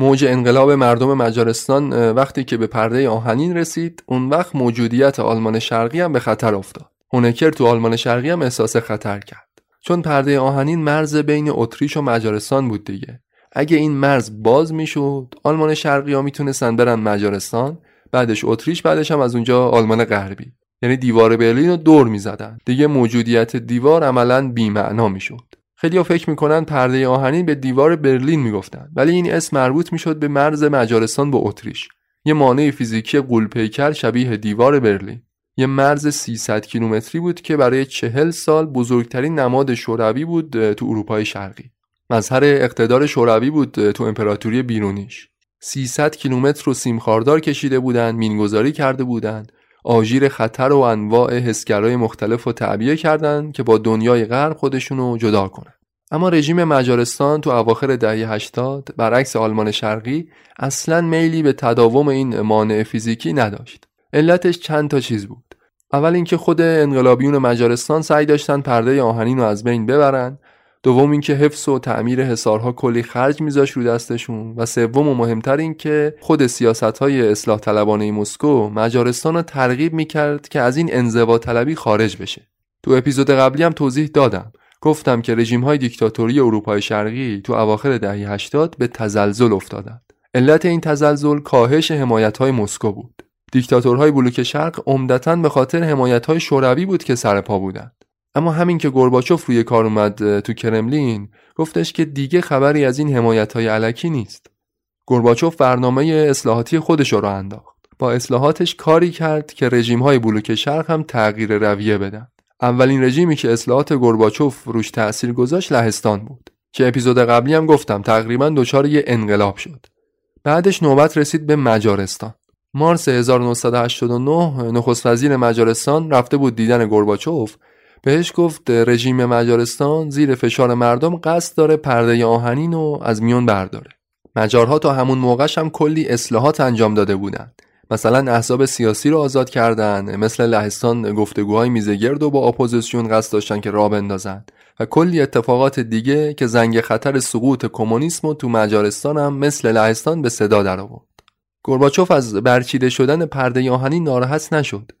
موج انقلاب مردم مجارستان وقتی که به پرده آهنین رسید، اون وقت موجودیت آلمان شرقی هم به خطر افتاد. هونکر تو آلمان شرقی هم احساس خطر کرد. چون پرده آهنین مرز بین اتریش و مجارستان بود دیگه. اگه این مرز باز میشد، آلمان شرقی ها میتونستن برن مجارستان، بعدش اتریش، بعدش هم از اونجا آلمان غربی. یعنی دیوار برلین رو دور میزدن. دیگه موجودیت دیوار عملاً بی‌معنا میشد. خیلی‌ها فکر می‌کنن پرده آهنین به دیوار برلین میگفتن، ولی این اسم مربوط میشد به مرز مجارستان با اتریش. یه مانع فیزیکی غول‌پیکر شبیه دیوار برلین. یه مرز 300 کیلومتری بود که برای 40 سال بزرگترین نماد شوروی بود تو اروپای شرقی. مظهر اقتدار شوروی بود تو امپراتوری بیرونیش. 300 کیلومتر رو سیمخاردار کشیده بودن، مینگذاری کرده بودن، آژیر خطر و انواع حسگرای مختلف رو تعبیه کردن که با دنیای غرب خودشون رو جدا کنن. اما رژیم مجارستان تو اواخر دهه 80 برعکس آلمان شرقی اصلاً میلی به تداوم این مانع فیزیکی نداشت. علتش چند تا چیز بود. اول اینکه خود انقلابیون مجارستان سعی داشتن پرده آهنین رو از بین ببرن. دوم اینکه حفظ و تعمیر حصارها کلی خرج میذاش رو دستشون و سوم و مهمتر این که خود سیاست‌های اصلاح طلبانه مسکو مجارستان رو ترغیب میکرد که از این انزوا طلبی خارج بشه. تو اپیزود قبلی هم توضیح دادم، گفتم که رژیم‌های دیکتاتوری اروپای شرقی تو اواخر دهه 80 به تزلزل افتادن. علت این تزلزل کاهش حمایت‌های مسکو بود. دیکتاتورهای بلوک شرق عمدتاً به خاطر حمایت‌های شوروی بود که سرپا بودند. اما همین که گورباچوف روی کار اومد تو کرملین، گفتش که دیگه خبری از این حمایت‌های الکی نیست. گورباچوف برنامه اصلاحاتی خودش رو انداخت. با اصلاحاتش کاری کرد که رژیم‌های بلوک شرق هم تغییر رویه بدن. اولین رژیمی که اصلاحات گورباچوف روش تأثیر گذاشت لهستان بود که اپیزود قبلی هم گفتم تقریباً دچار یه انقلاب شد. بعدش نوبت رسید به مجارستان. مارس 1989 نخست وزیر مجارستان رفته بود دیدن گورباچوف، بهش گفت رژیم مجارستان زیر فشار مردم قصد داره پرده آهنین رو از میون برداره. مجارها تا همون موقعش هم کلی اصلاحات انجام داده بودن، مثلا احزاب سیاسی رو آزاد کردن، مثل لهستان گفتگوهای میزگرد و با اپوزیسیون قصد داشتن که راه بندازن و کلی اتفاقات دیگه که زنگ خطر سقوط کمونیسم تو مجارستان هم مثل لهستان به صدا در آورد. گورباچوف از برچیده شدن پرده آهنین ناراحت نشد،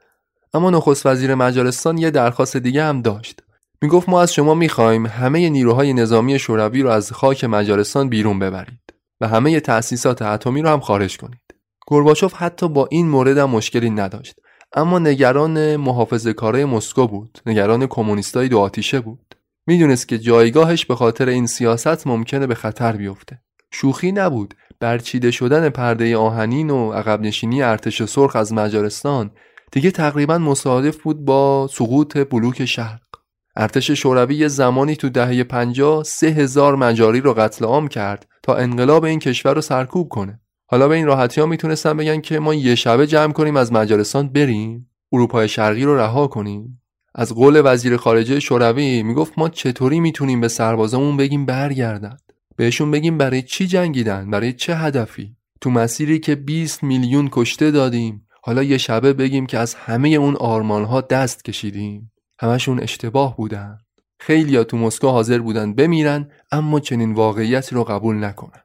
اما نخست وزیر مجارستان یه درخواست دیگه هم داشت. میگفت ما از شما میخوایم همه نیروهای نظامی شوروی رو از خاک مجارستان بیرون ببرید و همه تأسیسات اتمی رو هم خارج کنید. گورباچوف حتی با این مورد هم مشکلی نداشت، اما نگران محافظه‌کارای مسکو بود، نگران کمونیستای دو آتیشه بود. میدونست که جایگاهش به خاطر این سیاست ممکنه به خطر بیفته. شوخی نبود. برچیده شدن پرده آهنین و عقب نشینی ارتش سرخ از مجارستان دیگه تقریباً مصادف بود با سقوط بلوک شرق. ارتش شوروی زمانی تو دهه 50 3000 مجاری رو قتل عام کرد تا انقلاب این کشور رو سرکوب کنه. حالا به این راحتی ها میتونستن بگن که ما یه شبه جمع کنیم از مجارستان بریم، اروپای شرقی رو رها کنیم. از قول وزیر خارجه شوروی میگفت ما چطوری میتونیم به سربازامون بگیم برگردن؟ بهشون بگیم برای چی جنگیدن؟ برای چه هدفی؟ تو مسیری که 20 میلیون کشته دادیم، حالا یه شبه بگیم که از همه اون آرمان‌ها دست کشیدیم. همشون اشتباه بودن. خیلی‌ها تو مسکو حاضر بودن بمیرن اما چنین واقعیتی رو قبول نکنن.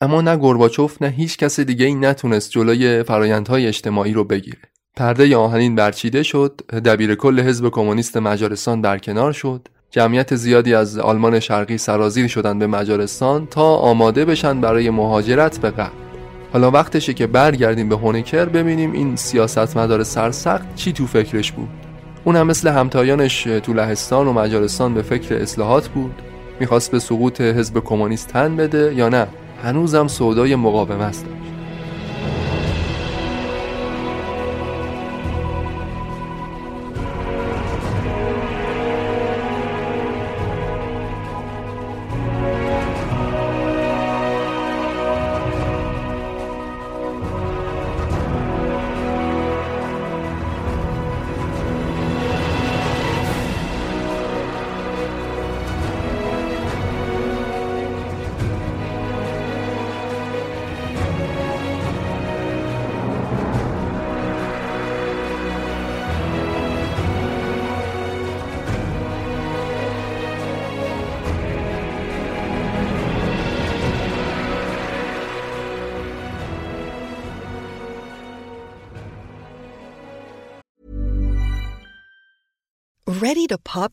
اما نه گورباچوف نه هیچ کس دیگه‌ای نتونست جلوی فرآیندهای اجتماعی رو بگیره. پرده آهنین برچیده شد، دبیرکل حزب کمونیست مجارستان برکنار شد. جمعیت زیادی از آلمان شرقی سرازیر شدن به مجارستان تا آماده بشن برای مهاجرت به غرب. حالا وقتشه که برگردیم به هونکر ببینیم این سیاستمدار سرسخت چی تو فکرش بود. اون هم مثل همتایانش تو لهستان و مجارستان به فکر اصلاحات بود. میخواست به سقوط حزب کمونیست تن بده یا نه هنوزم سودای مقاومت داشت. Ready to pop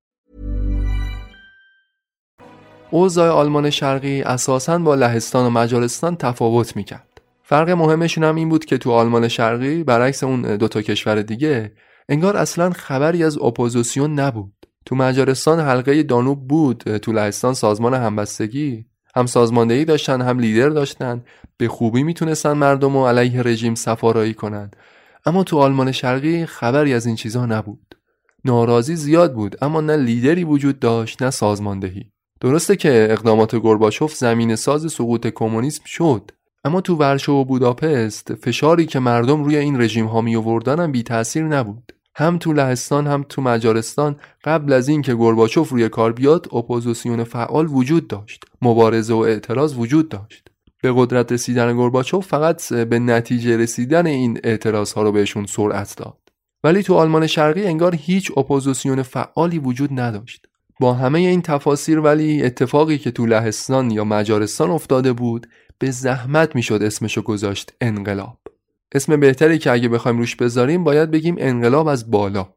اوضاع آلمان شرقی اساساً با لهستان و مجارستان تفاوت میکرد. فرق مهمشون هم این بود که تو آلمان شرقی برعکس اون دوتا کشور دیگه انگار اصلاً خبری از اپوزیسیون نبود. تو مجارستان حلقه دانوب بود، تو لهستان سازمان همبستگی، هم سازماندهی داشتن، هم لیدر داشتن، به خوبی میتونستن مردم رو علیه رژیم سفارایی کنن. اما تو آلمان شرقی خبری از این چیزها نبود. ناراضی زیاد بود اما نه لیدری وجود داشت نه سازماندهی. درسته که اقدامات گورباچوف زمین ساز سقوط کمونیسم شد، اما تو ورشو و بوداپست فشاری که مردم روی این رژیم ها می آوردن هم بی تأثیر نبود. هم تو لهستان هم تو مجارستان قبل از این که گورباچوف روی کار بیاد اپوزیسیون فعال وجود داشت، مبارزه و اعتراض وجود داشت. به قدرت رسیدن گورباچوف فقط به نتیجه رسیدن این اعتراض ها رو بهشون سرعت داد. ولی تو آلمان شرقی انگار هیچ اپوزیسیون فعالی وجود نداشت. با همه این تفاصیل ولی اتفاقی که تو لهستان یا مجارستان افتاده بود به زحمت میشد اسمشو گذاشت انقلاب. اسم بهتری که اگه بخوایم روش بذاریم باید بگیم انقلاب از بالا.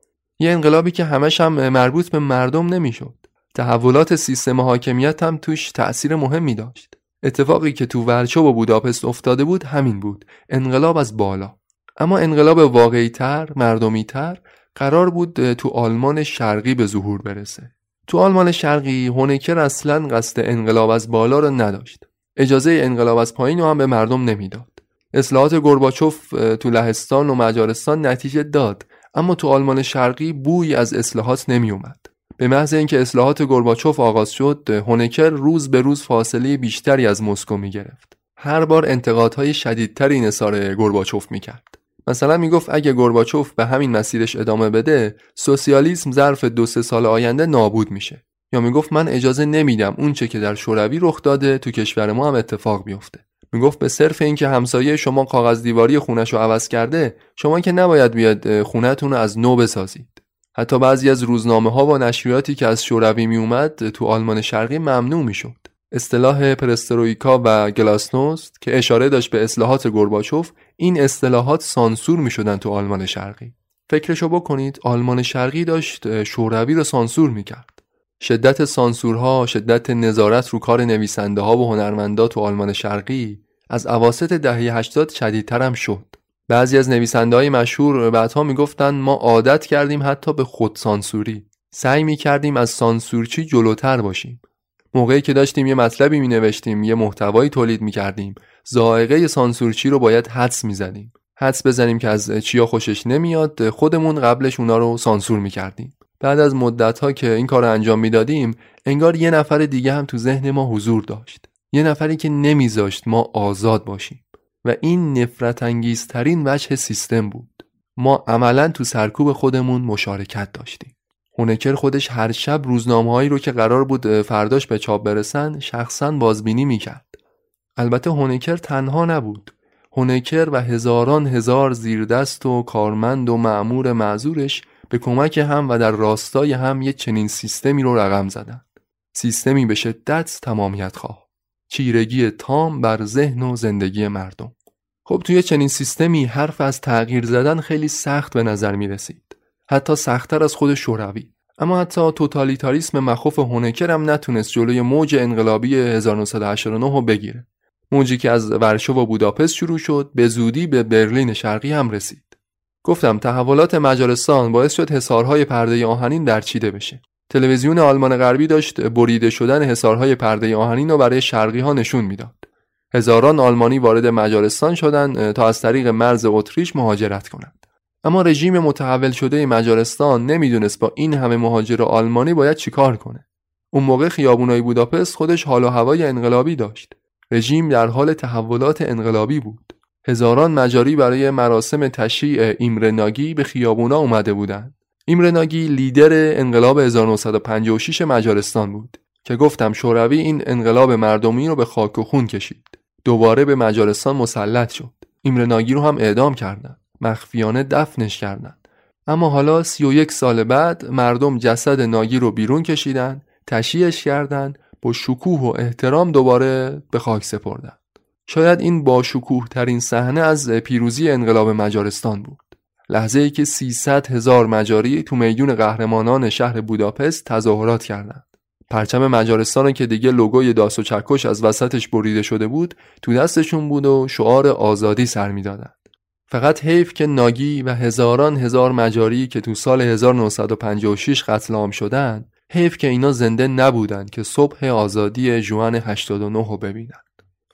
یه انقلابی که همش هم مربوط به مردم نمیشد. تحولات سیستم حاکمیت هم توش تأثیر مهمی داشت. اتفاقی که تو ورشو و بوداپست افتاده بود همین بود، انقلاب از بالا. اما انقلاب واقعی‌تر، مردمی‌تر قرار بود تو آلمان شرقی به ظهور برسه. تو آلمان شرقی هونکر اصلاً قصد انقلاب از بالا رو نداشت. اجازه انقلاب از پایین رو هم به مردم نمیداد. اصلاحات گورباچوف تو لهستان و مجارستان نتیجه داد، اما تو آلمان شرقی بوی از اصلاحات نمی اومد. به محض اینکه اصلاحات گورباچوف آغاز شد، هونکر روز به روز فاصله بیشتری از مسکو می گرفت. هر بار انتقادهای شدیدتری نثار گورباچوف می کرد. مثلا میگفت اگه گورباچوف به همین مسیرش ادامه بده، سوسیالیسم ظرف 2-3 سال آینده نابود میشه. یا میگفت من اجازه نمیدم اون چه که در شوروی رخ داده تو کشور ما هم اتفاق بیفته. میگفت به صرف اینکه همسایه شما کاغذ دیواری خونه‌شو عوض کرده، شما که نباید بیاد خونه‌تون رو از نو بسازید. حتی بعضی از روزنامه‌ها و نشریاتی که از شوروی میومد تو آلمان شرقی ممنوع میشد. اصطلاح پرسترویکا و گلاسنوست که اشاره داشت به اصلاحات گورباچوف، این اصطلاحات سانسور می‌شدن تو آلمان شرقی. فکرشو بکنید، آلمان شرقی داشت شوروی رو سانسور می‌کرد. شدت سانسورها، شدت نظارت رو کار نویسنده‌ها و هنرمندا تو آلمان شرقی از اواسط دهه 80 شدیدتر هم شد. بعضی از نویسنده‌های مشهور بعدها می‌گفتن ما عادت کردیم حتی به خودسانسوری. سعی می‌کردیم از سانسورچی جلوتر باشیم. موقعی که داشتیم یه مطلبی می‌نوشتیم، یه محتوایی تولید می‌کردیم، ذائقه سانسورچی رو باید حدس می‌زدیم. حدس بزنیم که از چیا خوشش نمیاد، خودمون قبلش اونا رو سانسور می‌کردیم. بعد از مدت‌ها که این کار رو انجام میدادیم، انگار یه نفر دیگه هم تو ذهن ما حضور داشت. یه نفری که نمیذاشت ما آزاد باشیم و این نفرت انگیزترین وجه سیستم بود. ما عملاً تو سرکوب خودمون مشارکت داشتیم. هونکر خودش هر شب روزنامه‌هایی رو که قرار بود فرداش به چاپ برسن شخصاً بازبینی میکرد. البته هونکر تنها نبود. هونکر و هزاران هزار زیردست و کارمند و مأمور معذورش به کمک هم و در راستای هم یه چنین سیستمی رو رقم زدند. سیستمی به شدت تمامیت خواه، چیرگی تام بر ذهن و زندگی مردم. خب توی چنین سیستمی حرف از تغییر زدن خیلی سخت به نظر می رسید، حتی سخت‌تر از خود شوروی. اما حتی توتالیتاریسم مخوف هونکر هم نتونست جلوی موج انقلابی 1989 رو بگیره. موجی که از ورشو و بوداپست شروع شد به زودی به برلین شرقی هم رسید. گفتم تحولات مجارستان باعث شد حصارهای پرده آهنین درچیده بشه. تلویزیون آلمان غربی داشت بریده شدن حصارهای پرده آهنین رو برای شرقی ها نشون میداد. هزاران آلمانی وارد مجارستان شدند تا از طریق مرز اتریش مهاجرت کنند. اما رژیم متحول شده مجارستان نمیدونست با این همه مهاجر آلمانی باید چیکار کنه. اون موقع خیابونای بوداپست خودش حال و هوای انقلابی داشت. رژیم در حال تحولات انقلابی بود. هزاران مجاری برای مراسم تشییع ایمره ناگی به خیابونا اومده بودند. ایمره ناگی لیدر انقلاب 1956 مجارستان بود که گفتم شوروی این انقلاب مردمی رو به خاک و خون کشید. دوباره به مجارستان مسلط شد. ایمره ناگی رو هم اعدام کردند. مخفیانه دفنش کردند. اما حالا 31 سال بعد مردم جسد ناگی رو بیرون کشیدن، تشییعش کردند، با شکوه و احترام دوباره به خاک سپردند. شاید این با شکوه ترین صحنه از پیروزی انقلاب مجارستان بود. لحظه ای که 300 هزار مجاری تو میدان قهرمانان شهر بوداپست تظاهرات کردند. پرچم مجارستان که دیگه لوگوی داس و چکش از وسطش بریده شده بود تو دستشون بود و شعار آزادی سر می‌دادند. فقط حیف که ناگی و هزاران هزار مجاری که تو سال 1956 قتل عام شدند، حیف که اینا زنده نبودند که صبح آزادی ژوئن 89 رو ببینند.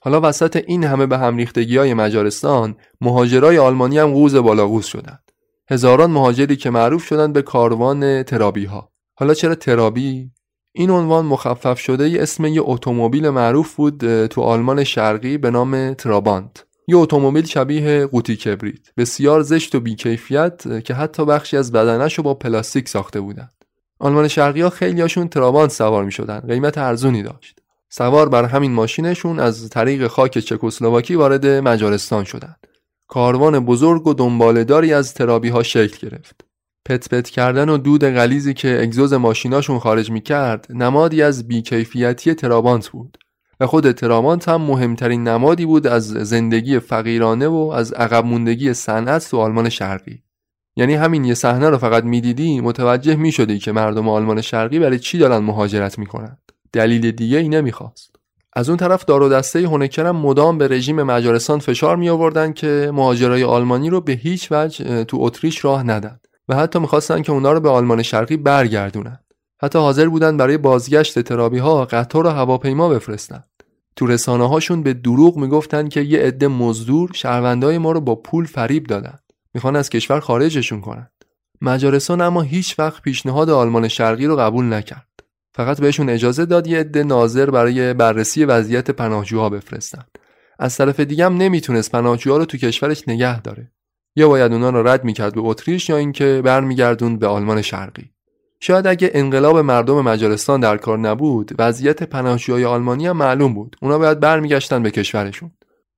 حالا وسط این همه به هم ریختگی‌های مجارستان، مهاجرای آلمانی هم قوز بالا قوز شدند. هزاران مهاجری که معروف شدند به کاروان ترابی‌ها. حالا چرا ترابی؟ این عنوان مخفف شده ای اسم یه اتومبیل معروف بود تو آلمان شرقی به نام ترابانت. یه اتومبیل شبیه قوطی کبریت، بسیار زشت و بی‌کیفیت که حتی بخشی از بدنش رو با پلاستیک ساخته بودند. آلمان شرقی‌ها خیلیاشون ترابانت سوار می‌شدن، قیمت ارزونی داشت. سوار بر همین ماشینشون از طریق خاک چکسلواکی وارد مجارستان شدند. کاروان بزرگ و دنباله‌داری از ترابی‌ها شکل گرفت. پت پت کردن و دود غلیظی که اگزوز ماشیناشون خارج می‌کرد، نمادی از بی‌کیفیتی ترابانت بود. و خود ترابانت هم مهمترین نمادی بود از زندگی فقیرانه و از عقب موندگی صنعت تو آلمان شرقی. یعنی همین یه صحنه رو فقط می‌دیدی متوجه می‌شدی که مردم آلمان شرقی برای چی دارن مهاجرت می‌کنن. دلیل دیگه ای نمیخواست. از اون طرف دار و دسته هونکر هم مدام به رژیم مجارستان فشار می آوردن که مهاجرای آلمانی رو به هیچ وجه تو اتریش راه ندن و حتی میخواستن که اونا رو به آلمان شرقی برگردونن. حتی حاضر بودن برای بازگشت ترابی‌ها قطار و هواپیما بفرستن. تو رسانه‌هاشون به دروغ میگفتن که یه عده مزدور شهروندای ما رو با پول فریب دادن. میخوان از کشور خارجشون کنن. مجارستان اما هیچ وقت پیشنهاد آلمان شرقی رو قبول نکرد. فقط بهشون اجازه داد یه عده ناظر برای بررسی وضعیت پناهجوها بفرستن. از طرف دیگه هم نمیتونست پناهجوها رو تو کشورش نگه داره. یا باید اونا رو رد میکرد به اتریش یا اینکه برمیگردوند به آلمان شرقی. شاید اگه انقلاب مردم مجارستان در کار نبود، وضعیت پناهجوهای آلمانی هم معلوم بود. اونا باید برمیگشتن به کشورشون.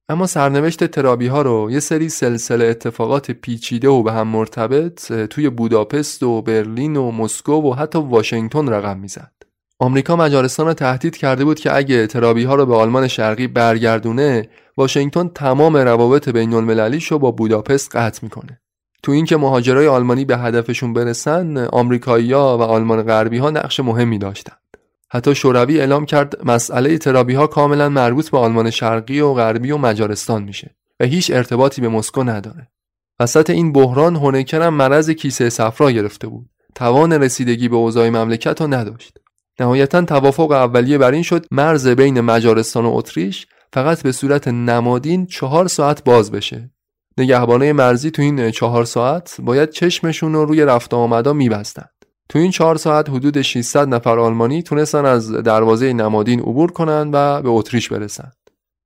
اما سرنوشت ترابی‌ها رو یه سری سلسله اتفاقات پیچیده و به هم مرتبط توی بوداپست و برلین و مسکو و حتی واشنگتن رقم میزد. آمریکا مجارستان رو تهدید کرده بود که اگه ترابی‌ها رو به آلمان شرقی برگردونه، واشنگتن تمام روابط بین‌المللیش رو با بوداپست قطع میکنه. تو این که مهاجرای آلمانی به هدفشون برسن، آمریکایی‌ها و آلمان غربی‌ها نقش مهمی داشتن. حتی شوروی اعلام کرد مسئله ترابی‌ها کاملا مربوط به آلمان شرقی و غربی و مجارستان میشه و هیچ ارتباطی به مسکو نداره. وسط این بحران هونکر هم مرض کیسه صفرا گرفته بود. توان رسیدگی به اوضاع مملکت رو نداشت. نهایتا توافق اولیه بر این شد مرز بین مجارستان و اتریش فقط به صورت نمادین 4 ساعت باز بشه. نگهبانای مرزی تو این 4 ساعت باید چشمشون رو روی رفت آمدا می‌بستن. تو این 4 ساعت حدود 600 نفر آلمانی تونستن از دروازه نمادین عبور کنن و به اتریش برسن.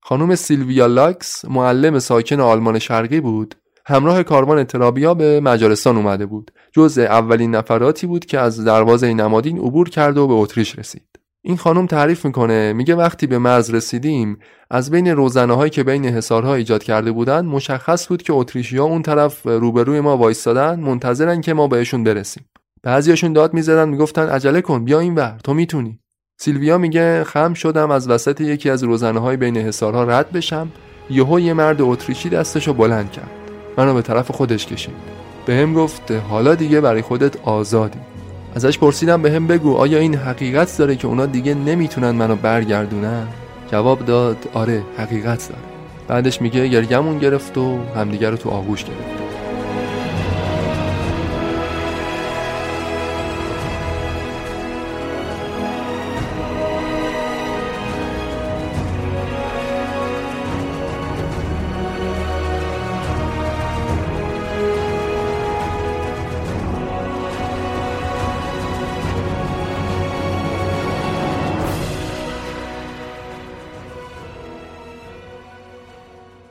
خانم سیلویا لاکس معلم ساکن آلمان شرقی بود، همراه کاروان ترابی‌ها به مجارستان اومده بود. جزء اولین نفراتی بود که از دروازه نمادین عبور کرد و به اتریش رسید. این خانم تعریف میکنه، میگه وقتی به مرز رسیدیم از بین روزنه‌هایی که بین حصارها ایجاد کرده بودن مشخص بود که اتریشی‌ها اون طرف روبروی ما وایسادن منتظرن که ما بهشون برسیم. بعضیاشون داد می‌زدن میگفتن عجله کن بیا اینور تو میتونی. سیلویا میگه خم شدم از وسط یکی از روزنه‌های بین حصارها رد بشم، یهو یه مرد اتریشی دستشو بلند کرد. منو به طرف خودش کشید. بهم گفت حالا دیگه برای خودت آزادی. ازش پرسیدم بهم بگو آیا این حقیقت داره که اونا دیگه نمیتونن منو برگردونن؟ جواب داد آره حقیقت داره. بعدش میگه گریه‌مون گرفت و همدیگه رو تو آغوش گرفت.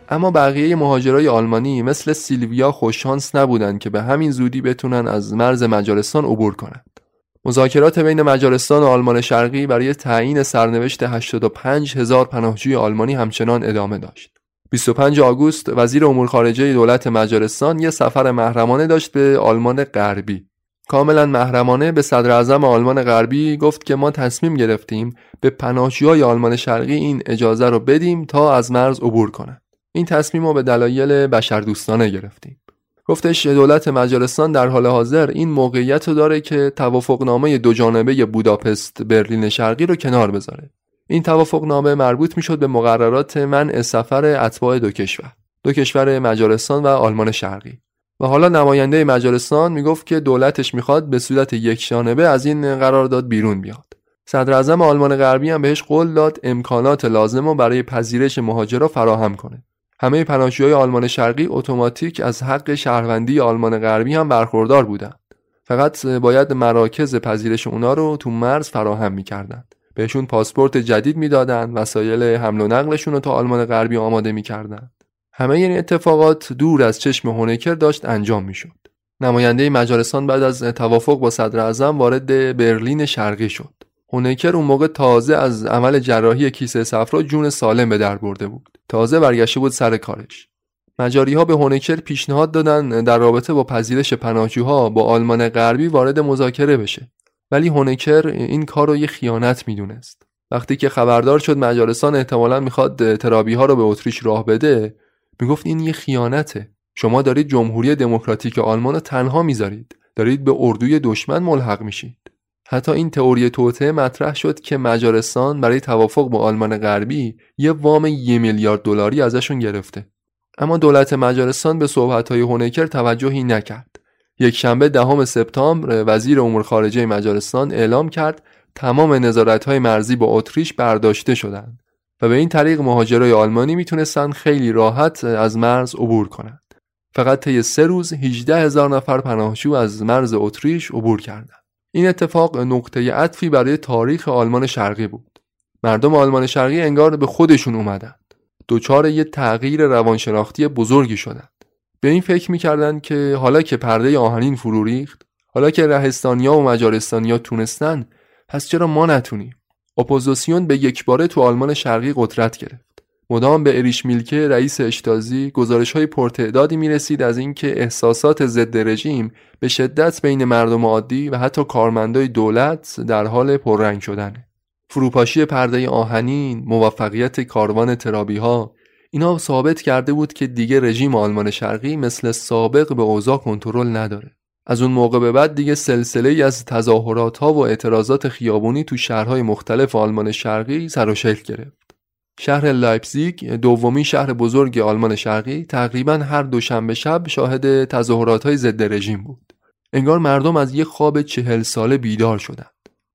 اما بقیه مهاجرای آلمانی مثل سیلویا خوششانس نبودند که به همین زودی بتونن از مرز مجارستان عبور کنند. مذاکرات بین مجارستان و آلمان شرقی برای تعیین سرنوشت 85,000 پناهجوی آلمانی همچنان ادامه داشت. 25 آگوست وزیر امور خارجه دولت مجارستان یه سفر محرمانه داشت به آلمان غربی. کاملا محرمانه به صدراعظم آلمان غربی گفت که ما تصمیم گرفتیم به پناهجوهای آلمان شرقی این اجازه رو بدیم تا از مرز عبور کنند. این تصمیم رو به دلایل بشردوستانه گرفتیم. گفتش دولت مجارستان در حال حاضر این موقعیت رو داره که توافقنامه دو جانبه بوداپست برلین شرقی رو کنار بذاره. این توافقنامه مربوط میشد به مقررات منع سفر اتباع دو کشور مجارستان و آلمان شرقی. و حالا نماینده مجارستان میگفت که دولتش میخواد به صورت یک جانبه از این قرارداد بیرون بیاد. صدراعظم آلمان غربی هم بهش قول داد امکانات لازم رو برای پذیرش مهاجرا فراهم کنه. همه پناهجویان آلمان شرقی اتوماتیک از حق شهروندی آلمان غربی هم برخوردار بودند. فقط باید مراکز پذیرش اونا رو تو مرز فراهم می‌کردند. بهشون پاسپورت جدید میدادند، وسایل حمل و نقلشون رو تا آلمان غربی آماده می‌کردند. همه این اتفاقات دور از چشم هونکر داشت انجام می‌شد. نماینده مجارستان بعد از توافق با صدراعظم وارد برلین شرقی شد. هونکر اون موقع تازه از عمل جراحی کیسه صفرا جون سالم به در برده بود. تازه برگشته بود سر کارش. مجاری‌ها به هونکر پیشنهاد دادن در رابطه با پذیرش پناهجوها با آلمان غربی وارد مذاکره بشه. ولی هونکر این کار رو یه خیانت میدونست. وقتی که خبردار شد مجارستان احتمالاً میخواد ترابی‌ها رو به اتریش راه بده، میگفت این یه خیانته. شما دارید جمهوری دموکراتیک آلمان رو تنها میذارید. دارید به اردوی دشمن ملحق میشید. حتی این تئوری توطئه مطرح شد که مجارستان برای توافق با آلمان غربی یه وام 1 میلیارد دلاری ازشون گرفته. اما دولت مجارستان به صحبت‌های هونکر توجهی نکرد. یک شنبه 10 سپتامبر وزیر امور خارجه مجارستان اعلام کرد تمام نظارت‌های مرزی با اتریش برداشته شدند و به این طریق مهاجرای آلمانی میتونستن خیلی راحت از مرز عبور کنند. فقط طی 3 روز 18000 نفر پناهجو از مرز اتریش عبور کردند. این اتفاق نقطه عطفی برای تاریخ آلمان شرقی بود. مردم آلمان شرقی انگار به خودشون اومدند. دوچار یه تغییر روانشناختی بزرگی شدند. به این فکر می‌کردند که حالا که پرده آهنین فرو ریخت، حالا که رهستانیا و مجارستانیا تونستن، پس چرا ما نتونیم؟ اپوزیسیون به یکباره تو آلمان شرقی قدرت گرفت. مدام به اریش میلکه رئیس اشتازی گزارش‌های پرتعدادی می‌رسید از اینکه احساسات ضد رژیم به شدت بین مردم عادی و حتی کارمندای دولت در حال پررنگ شدنه. فروپاشی پرده آهنین، موفقیت کاروان ترابی‌ها، اینا ثابت کرده بود که دیگه رژیم آلمان شرقی مثل سابق به اوضاع کنترل نداره. از اون موقع به بعد دیگه سلسله‌ای از تظاهرات‌ها و اعتراضات خیابانی تو شهرهای مختلف آلمان شرقی سر و شکل گرفت. شهر لایپزیگ، دومین شهر بزرگ آلمان شرقی، تقریباً هر دوشنبه شب شاهد تظاهرات‌های ضد رژیم بود. انگار مردم از یه خواب 40 ساله بیدار شدند.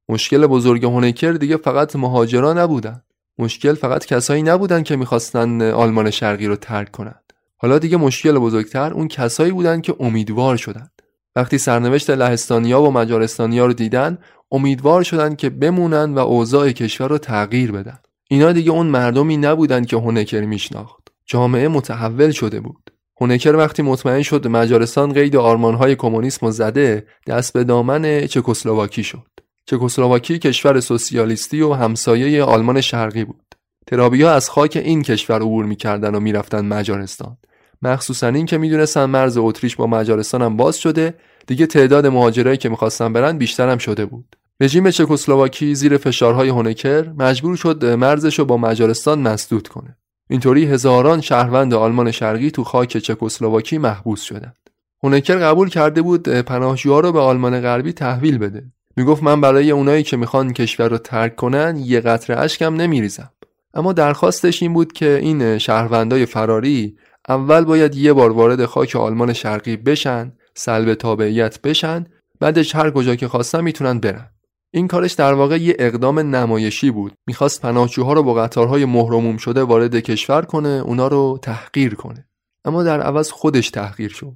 مشکل بزرگ هونکر دیگه فقط مهاجرا نبودند. مشکل فقط کسایی نبودند که می‌خواستن آلمان شرقی رو ترک کنند. حالا دیگه مشکل بزرگتر اون کسایی بودند که امیدوار شدند. وقتی سرنوشت لهستانیا و مجارستانیا رو دیدن، امیدوار شدند که بمونن و اوضاع کشور رو تغییر بدن. اینا دیگه اون مردمی نبودن که هونکر میشناخت. جامعه متحول شده بود. هونکر وقتی مطمئن شد مجارستان قید آرمانهای کمونیسم زده، دست به دامن چکسلواکی شد. چکسلواکی کشور سوسیالیستی و همسایه آلمان شرقی بود. ترابی‌ها از خاک این کشور عبور می‌کردن و می‌رفتن مجارستان. مخصوصاً این که می‌دونستن مرز اتریش با مجارستان هم باز شده، دیگه تعداد مهاجرایی که می‌خواستن برن بیشتر هم شده بود. رژیم چکسلواکی زیر فشارهای هونکر مجبور شد مرزش رو با مجارستان مسدود کنه. اینطوری هزاران شهروند آلمان شرقی تو خاک چکسلواکی محبوس شدند. هونکر قبول کرده بود پناهجوها رو به آلمان غربی تحویل بده. میگفت من برای اونایی که میخوان کشور رو ترک کنن یه قطره اشکم نمیریزم. اما درخواستش این بود که این شهروندای فراری اول باید یه بار وارد خاک آلمان شرقی بشن، سلب تابعیت بشن، بعدش هر کجا که خواستن میتونن برن. این کارش در واقع یه اقدام نمایشی بود. میخواست پناهجوها رو با قطارهای مهرموم شده وارد کشور کنه، اونا رو تحقیر کنه. اما در عوض خودش تحقیر شد.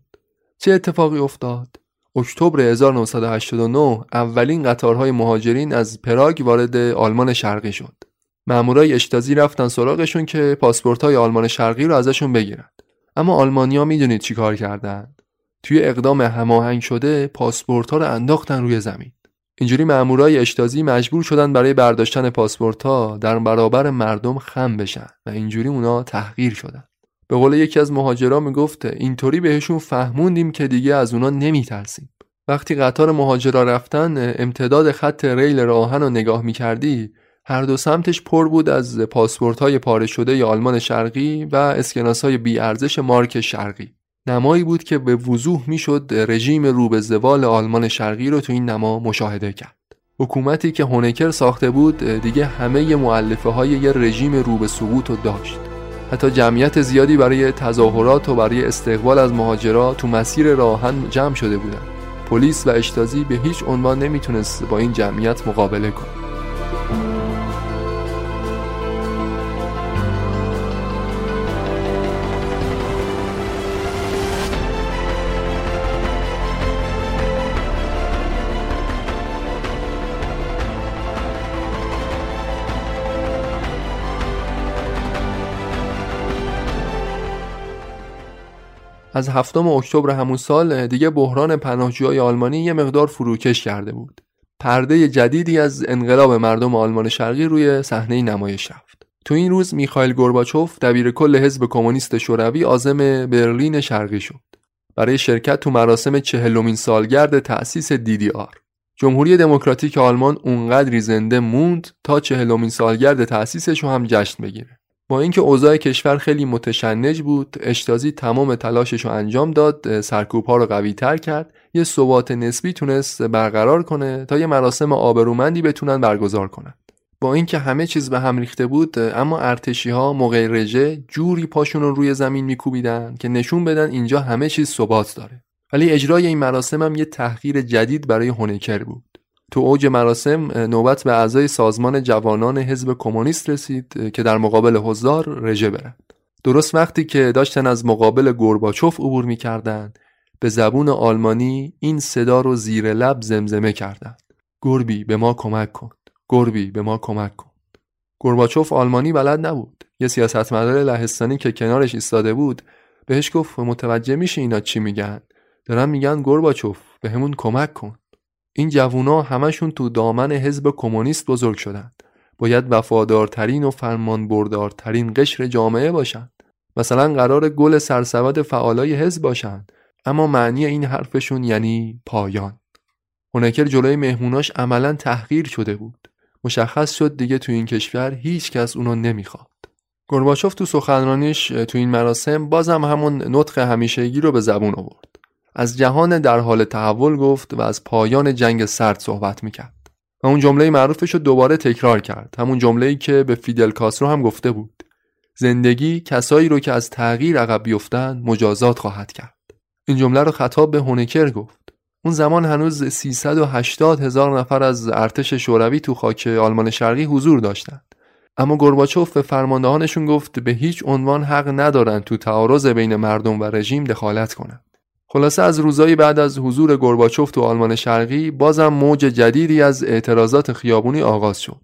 چه اتفاقی افتاد؟ اکتبر 1989 اولین قطارهای مهاجرین از پراگ وارد آلمان شرقی شد. مامورای اشتازی رفتن سراغشون که پاسپورت‌های آلمان شرقی رو ازشون بگیرن. اما آلمانی‌ها میدونید چیکار کردن؟ توی اقدام هماهنگ شده پاسپورت‌ها رو انداختن روی زمین. اینجوری مامورای اشتازی مجبور شدن برای برداشتن پاسپورت‌ها در برابر مردم خم بشن و اینجوری اونا تحقیر شدن. به قول یکی از مهاجرا میگفت اینطوری بهشون فهموندیم که دیگه از اونا نمیترسیم. وقتی قطار مهاجرا رفتن، امتداد خط ریل راهن رو نگاه میکردی، هر دو سمتش پر بود از پاسپورت‌های پاره شده ی آلمان شرقی و اسکناس‌های بی‌ارزش مارک شرقی. نمایی بود که به وضوح میشد رژیم رو به زوال آلمان شرقی رو تو این نما مشاهده کرد. حکومتی که هونکر ساخته بود دیگه همه مؤلفه‌های یه رژیم رو به سقوط رو داشت. حتی جمعیت زیادی برای تظاهرات و برای استقبال از مهاجرا تو مسیر راهن جمع شده بودند. پلیس و اشتازی به هیچ عنوان نمیتونست با این جمعیت مقابله کنه. از 7 اکتبر همون سال دیگه بحران پناهجویان آلمانی یه مقدار فروکش کرده بود. پرده جدیدی از انقلاب مردم آلمان شرقی روی صحنه نمایش رفت. تو این روز میخائیل گورباچوف دبیرکل حزب کمونیست شوروی عازم برلین شرقی شد برای شرکت تو مراسم 40مین سالگرد تأسیس DDR. جمهوری دموکراتیک آلمان اونقدری زنده موند تا 40مین سالگرد تأسیسش رو هم جشن بگیره. با اینکه اوضاع کشور خیلی متشنج بود، اشتازی تمام تلاشش رو انجام داد، سرکوب‌ها رو قوی‌تر کرد، یه ثبات نسبی تونست برقرار کنه تا یه مراسم آبرومندی بتونن برگزار کنن. با اینکه همه چیز به هم ریخته بود، اما ارتشی‌ها موقع رژه جوری پاشون رو روی زمین میکوبیدن که نشون بدن اینجا همه چیز ثبات داره. ولی اجرای این مراسم هم یه تحقیر جدید برای هونکر بود. تو اوج مراسم نوبت به اعضای سازمان جوانان حزب کمونیست رسید که در مقابل حضار رژه برند. درست وقتی که داشتن از مقابل گورباچوف عبور می‌کردن، به زبون آلمانی این صدا رو زیر لب زمزمه کردند: گربی به ما کمک کن، گربی به ما کمک کن. گورباچوف آلمانی بلد نبود. یه سیاستمدار لهستانی که کنارش ایستاده بود بهش گفت: متوجه میشی اینا چی میگن؟ دارن میگن گورباچوف به همون کمک کن. این جوونا همشون تو دامن حزب کمونیست بزرگ شدند. باید وفادارترین و فرمانبردارترین قشر جامعه باشند. مثلا قرار گل سرسبد فعالای حزب باشند. اما معنی این حرفشون یعنی پایان. هونکر جلوی مهموناش عملاً تحقیر شده بود. مشخص شد دیگه تو این کشور هیچ کس اونو نمیخواد. گورباچوف تو سخنرانیش تو این مراسم بازم همون نطق همیشگی رو به زبون آورد. از جهان در حال تحول گفت و از پایان جنگ سرد صحبت میکرد و اون جمله معروفش رو دوباره تکرار کرد، همون جمله‌ای که به فیدل کاسترو هم گفته بود: زندگی کسایی رو که از تغییر عقب بیفتن مجازات خواهد کرد. این جمله رو خطاب به هونکر گفت. اون زمان هنوز 380,000 نفر از ارتش شوروی تو خاک آلمان شرقی حضور داشتند، اما گورباچوف به فرماندهانشون گفت به هیچ عنوان حق ندارن تو تعارض بین مردم و رژیم دخالت کنن. خلاصه از روزایی بعد از حضور گورباچوف تو آلمان شرقی بازم موج جدیدی از اعتراضات خیابونی آغاز شد.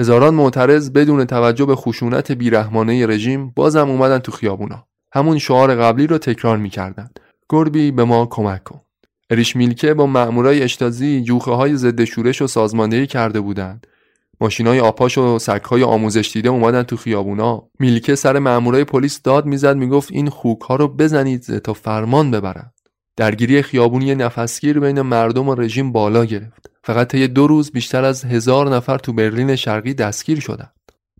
هزاران معترض بدون توجه به خشونت بیرحمانه رژیم بازم اومدن تو خیابونا. همون شعار قبلی رو تکرار می‌کردند: گربی به ما کمک کن. اریش میلکه با مأمورای اشتازی جوخه‌های ضد شورش و سازماندهی کرده بودند. ماشینای آپاش و سگ‌های آموزش دیده اومدن تو خیابونا. میلکه سر مأمورای پلیس داد می‌زد، میگفت این خوک‌ها رو بزنید تا فرمان ببرن. درگیری خیابونی نفسگیر بین مردم و رژیم بالا گرفت. فقط طی 2 روز بیشتر از 1000 نفر تو برلین شرقی دستگیر شدند.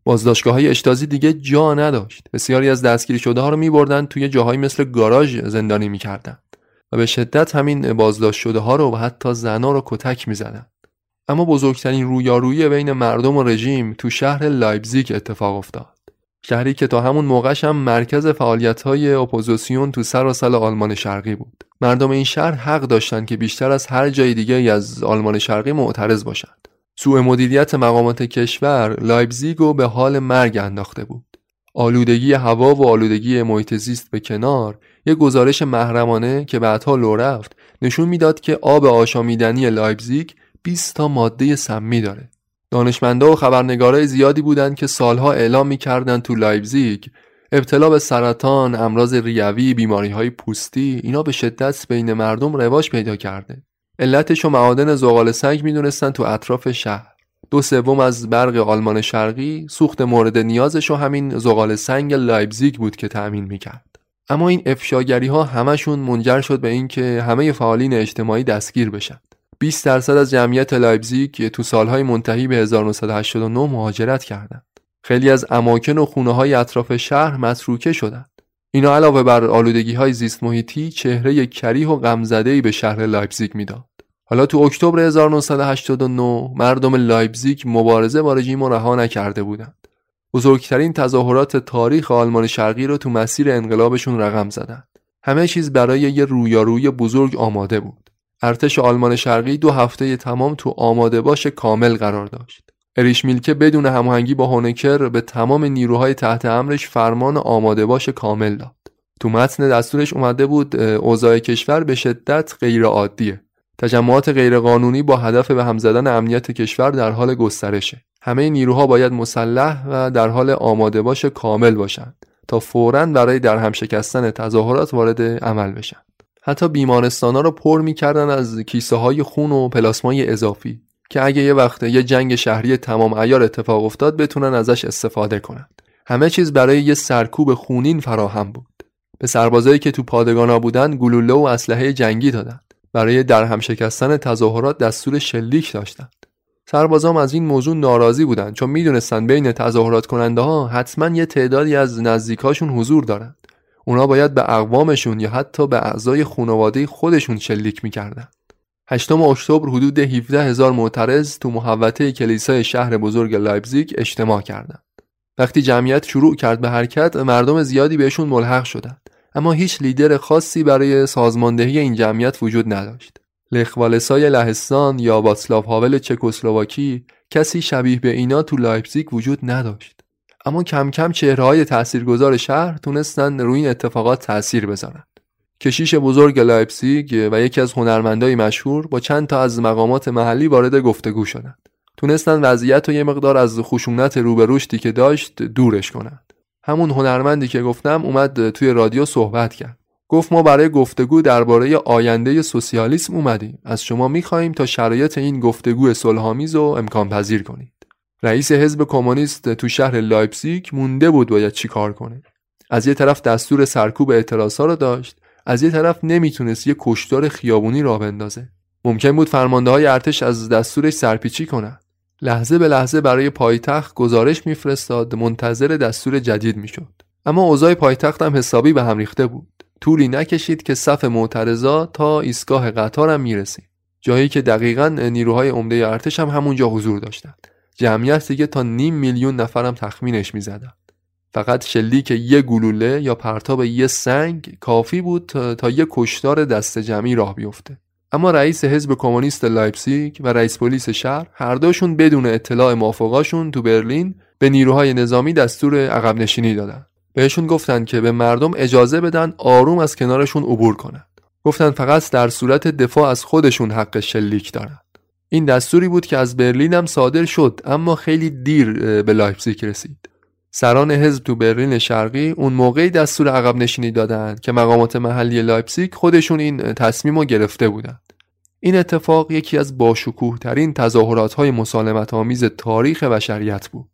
بازداشتگاه‌های اشتازی دیگه جا نداشت. بسیاری از دستگیر شده‌ها رو می‌بردن توی جاهایی مثل گاراژ زندانی می‌کردند و به شدت همین بازداشت شده‌ها رو و حتی زن‌ها رو کتک می‌زدند. اما بزرگترین رویارویی بین مردم و رژیم تو شهر لایپزیگ اتفاق افتاد. شهری که تا همون موقعش هم مرکز فعالیت‌های اپوزیسیون تو سراسر آلمان شرقی بود. مردم این شهر حق داشتن که بیشتر از هر جای دیگه‌ای از آلمان شرقی معترض باشند. سوء مدیریت مقامات کشور لایپزیگ رو به حال مرگ انداخته بود. آلودگی هوا و آلودگی محیط زیست به کنار، یک گزارش محرمانه که بعدها لو رفت نشون میداد که آب آشامیدنی لایپزیگ 20 تا ماده سمی داره. دانشمندا و خبرنگارای زیادی بودند که سالها اعلام می‌کردند تو لایپزیگ ابتلا به سرطان، امراض ریوی، بیماری‌های پوستی اینا به شدت بین مردم رواج پیدا کرده. علتش رو معادن زغال سنگ می‌دونستن تو اطراف شهر. 2/3 از برق آلمان شرقی سوخت مورد نیازش رو همین زغال سنگ لایپزیگ بود که تأمین می‌کرد. اما این افشاگری‌ها همشون منجر شد به اینکه همه فعالین اجتماعی دستگیر بشن. 20% از جمعیت لایپزیگ تو سالهای منتهی به 1989 مهاجرت کردند. خیلی از اماکن و خونه‌های اطراف شهر متروکه شدند. اینا علاوه بر آلودگی‌های زیست محیطی چهره کریه و غمزده‌ای به شهر لایپزیگ میداد. حالا تو اکتبر 1989 مردم لایپزیگ مبارزه با رژیم رها نکرده بودند. بزرگترین تظاهرات تاریخ آلمان شرقی رو تو مسیر انقلابشون رقم زدند. همه چیز برای یه رویارویی بزرگ آماده بود. ارتش آلمان شرقی 2 هفته تمام تو آماده باش کامل قرار داشت. اریش میلکه بدون هماهنگی با هونکر به تمام نیروهای تحت امرش فرمان آماده باش کامل داد. تو متن دستورش اومده بود اوضاع کشور به شدت غیر عادیه. تجمعات غیرقانونی با هدف به هم زدن امنیت کشور در حال گسترشه. همه نیروها باید مسلح و در حال آماده باش کامل باشند تا فوراً برای درهم شکستن تظاهرات وارد عمل بشن. حتی بیمارستانا رو پر می‌کردن از کیسه‌های خون و پلاسمای اضافی که اگه یه وقت یه جنگ شهری تمام عیار اتفاق افتاد بتونن ازش استفاده کنند. همه چیز برای یه سرکوب خونین فراهم بود. به سربازایی که تو پادگانا بودن گلوله و اسلحه جنگی دادند. برای درهم شکستن تظاهرات دستور شلیک داشتند. سربازام از این موضوع ناراضی بودند چون میدونستن بین تظاهرات کننده‌ها حتماً یه تعدادی از نزدیکاشون حضور دارند. اونا باید به اقوامشون یا حتی به اعضای خانواده خودشون شلیک می‌کردند. 8 اکتبر حدود 17000 معترض تو محوطه کلیسای شهر بزرگ لایپزیگ اجتماع کردند. وقتی جمعیت شروع کرد به حرکت، مردم زیادی بهشون ملحق شدند، اما هیچ لیدر خاصی برای سازماندهی این جمعیت وجود نداشت. لech Walesa لهستان یا واتسلاو هاول چکسلواکی کسی شبیه به اینا تو لایپزیگ وجود نداشت. اما کم کم چهره‌های تاثیرگذار شهر تونستن روی این اتفاقات تاثیر بذارن. کشیش بزرگ لایپزیگ و یکی از هنرمندای مشهور با چند تا از مقامات محلی وارد گفتگو شدند. تونستن وضعیت رو یه مقدار از خشونت روبروشتی که داشت دورش کنند. همون هنرمندی که گفتم اومد توی رادیو صحبت کرد. گفت ما برای گفتگو درباره آینده سوسیالیسم اومدیم. از شما می‌خوایم تا شرایط این گفتگو صلح‌آمیز رو امکان پذیر کنید. رئیس حزب کمونیست تو شهر لایپزیگ مونده بود باید چی کار کنه. از یه طرف دستور سرکوب اعتراضا رو داشت، از یه طرف نمیتونست یه کشتار خیابونی را بندازه. ممکن بود فرمانده‌های ارتش از دستورش سرپیچی کنن. لحظه به لحظه برای پایتخت گزارش میفرستاد، منتظر دستور جدید میشد. اما اوضاع پایتخت هم حسابی به هم ریخته بود. طولی نکشید که صف معترضا تا ایستگاه قطار هم میرسید، جایی که دقیقاً نیروهای عمده ارتش هم همونجا حضور داشتند. جمعیت دیگه تا 500,000,000 نفرم تخمینش می‌زدند. فقط شلیک یه گلوله یا پرتاب یه سنگ کافی بود تا یه کشتار دست جمعی راه بیفته. اما رئیس حزب کمونیست لایپزیگ و رئیس پلیس شهر هر دوشون بدون اطلاع موافقاشون تو برلین به نیروهای نظامی دستور عقب نشینی دادن. بهشون گفتن که به مردم اجازه بدن آروم از کنارشون عبور کنن. گفتن فقط در صورت دفاع از خودشون حق شلیک دارن. این دستوری بود که از برلین هم صادر شد، اما خیلی دیر به لایپزیگ رسید. سران حزب تو برلین شرقی اون موقعی دستور عقب نشینی دادند که مقامات محلی لایپزیگ خودشون این تصمیم رو گرفته بودند. این اتفاق یکی از باشکوه‌ترین تظاهرات‌های مسالمت‌آمیز تاریخ بشریت بود.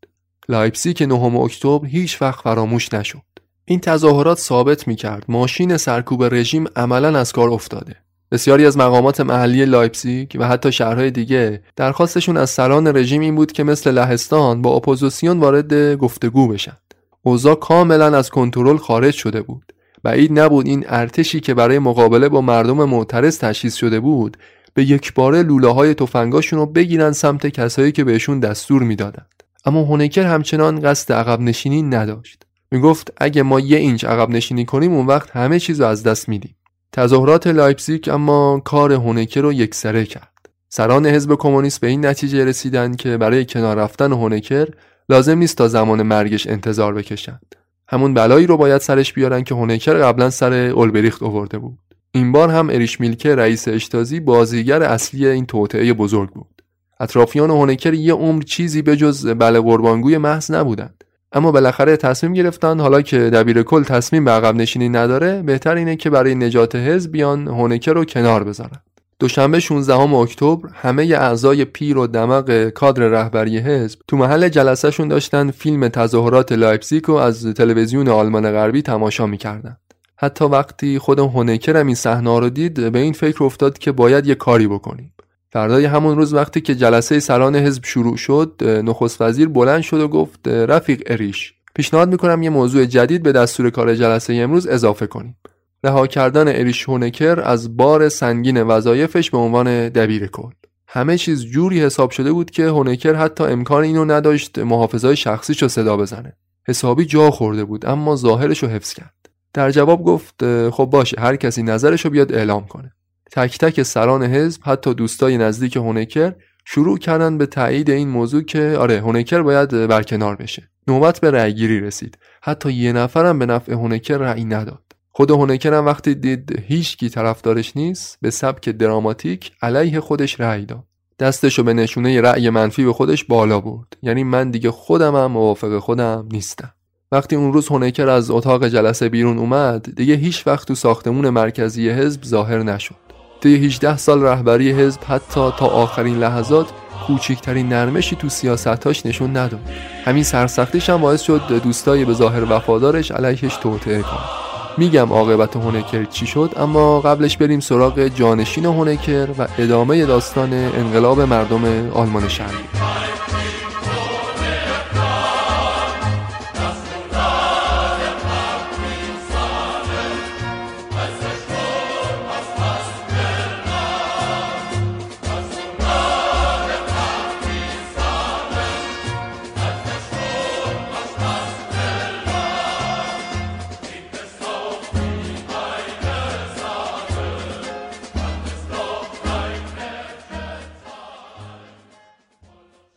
لایپزیگ 9 اکتبر هیچ وقت فراموش نشد. این تظاهرات ثابت می‌کرد ماشین سرکوب رژیم عملاً از کار افتاده. بسیاری از مقامات محلی لایپزیگ و حتی شهرهای دیگه درخواستشون از سران رژیم این بود که مثل لهستان با اپوزیسیون وارد گفتگو بشن. اوضاع کاملا از کنترل خارج شده بود. بعید نبود این ارتشی که برای مقابله با مردم معترض تجهیز شده بود به یکباره لوله‌های تفنگاشون رو بگیرن سمت کسایی که بهشون دستور میدادند. اما هونکر همچنان قصد عقب نشینی نداشت. میگفت اگه ما یه اینچ عقب نشینی کنیم اون وقت همه چیزو از دست میدیم. تظاهرات لایپزیگ اما کار هونکر رو یکسره کرد. سران حزب کمونیست به این نتیجه رسیدند که برای کنار رفتن هونکر لازم نیست تا زمان مرگش انتظار بکشند. همون بلایی رو باید سرش بیارن که هونکر قبلا سر اولبریخت آورده بود. این بار هم اریش میلکه رئیس اشتازی بازیگر اصلی این توطئه بزرگ بود. اطرافیان هونکر یه عمر چیزی به جز بله قربانگوی محض نبودند. اما بالاخره تصمیم گرفتن حالا که دبیرکل تصمیم به عقب نشینی نداره، بهتر اینه که برای نجات حزب بیان هونکر رو کنار بذارن. دوشنبه 16 اکتبر همه اعضای پیر و دماغ کادر رهبری حزب تو محل جلسه شون داشتن فیلم تظاهرات لایپزیگ رو از تلویزیون آلمان غربی تماشا می‌کردند. حتی وقتی خود هونکر هم این صحنه رو دید به این فکر افتاد که باید یه کاری بکنیم. فردای همون روز وقتی که جلسه سران حزب شروع شد، نخست وزیر بلند شد و گفت رفیق اریش، پیشنهاد میکنم یه موضوع جدید به دستور کار جلسه امروز اضافه کنیم. رها کردن اریش هونکر از بار سنگین وظایفش به عنوان دبیر کل. همه چیز جوری حساب شده بود که هونکر حتی امکان اینو نداشت محافظای شخصیشو صدا بزنه. حسابی جا خورده بود اما ظاهرشو حفظ کرد. در جواب گفت خب باشه، هر کسی نظرشو بیاد اعلام کنه. تک تک سران حزب، حتی دوستای نزدیک هونکر، شروع کردن به تایید این موضوع که آره هونکر باید برکنار بشه. نوبت به رأی گیری رسید. حتی یه نفرم به نفع هونکر رأی نداد. خود هونکر هم وقتی دید هیچکی طرفدارش نیست، به سبک دراماتیک علیه خودش رأی داد. دستشو به نشونه رأی منفی به خودش بالا برد. یعنی من دیگه خودمم موافق خودم نیستم. وقتی اون روز هونکر از اتاق جلسه بیرون اومد، دیگه هیچ وقت تو ساختمون مرکزی حزب ظاهر نشد. طی 18 سال رهبری حزب حتی تا آخرین لحظات کوچکترین نرمشی تو سیاستاش نشون نداد. همین سرسختیش هم باعث شد دوستای به ظاهر وفادارش علیهش توطئه کنن. میگم عاقبت هونکر چی شد، اما قبلش بریم سراغ جانشین هونکر و ادامه داستان انقلاب مردم آلمان شرقی.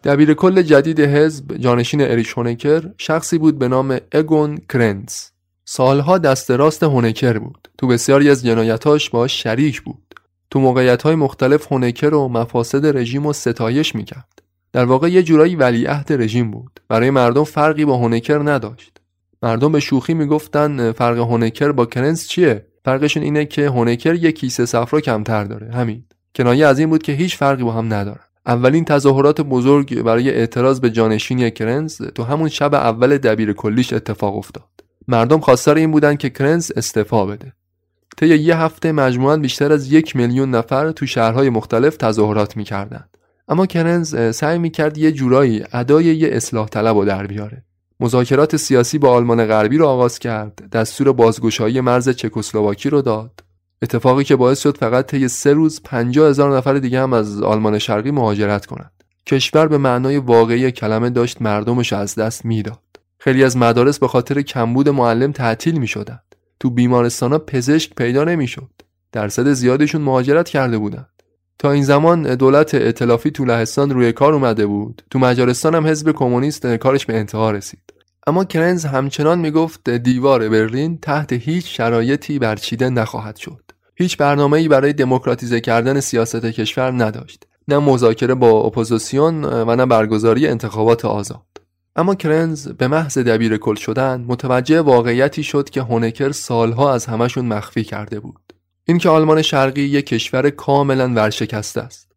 دبیر کل جدید حزب، جانشین اریش هونکر، شخصی بود به نام اگون کرنز. سالها دست راست هونکر بود. تو بسیاری از جنایتاش باش شریک بود. تو موقعیت‌های مختلف هونکر رو مفاسد رژیم رو ستایش می‌کرد. در واقع یه جورایی ولیعهد رژیم بود. برای مردم فرقی با هونکر نداشت. مردم به شوخی می‌گفتن فرق هونکر با کرنز چیه؟ فرقشون اینه که هونکر یک کیسه صفرا کمتر داره. همین. کنایه از این بود که هیچ فرقی با هم نداره. اولین تظاهرات بزرگ برای اعتراض به جانشینی کرنز تو همون شب اول دبیر کلیش اتفاق افتاد. مردم خواستار این بودن که کرنز استعفا بده. طی یه هفته مجموعاً بیشتر از 1 میلیون نفر تو شهرهای مختلف تظاهرات می‌کردند. اما کرنز سعی می‌کرد یه جورایی ادای یه اصلاح طلب رو در بیاره. مذاکرات سیاسی با آلمان غربی رو آغاز کرد، دستور بازگشایی مرز چکسلواکی رو داد. اتفاقی که باعث شد فقط طی 3 روز 50,000 نفر دیگه هم از آلمان شرقی مهاجرت کنند. کشور به معنای واقعی کلمه داشت مردمش از دست میداد. خیلی از مدارس به خاطر کمبود معلم تعطیل میشدند. تو بیمارستانا پزشک پیدا نمیشد. درصد زیادشون مهاجرت کرده بودند. تا این زمان دولت ائتلافی تو لهستان روی کار اومده بود. تو مجارستان هم حزب کمونیست کارش به انتها رسید. اما کرنز همچنان میگفت دیوار برلین تحت هیچ شرایطی برچیده نخواهد شد. هیچ برنامه‌ای برای دموکراتیزه کردن سیاست کشور نداشت، نه مذاکره با اپوزیسیون و نه برگزاری انتخابات آزاد. اما کرنز به محض دبیر کل شدن متوجه واقعیتی شد که هونکر سالها از همشون مخفی کرده بود. این که آلمان شرقی یک کشور کاملا ورشکسته است.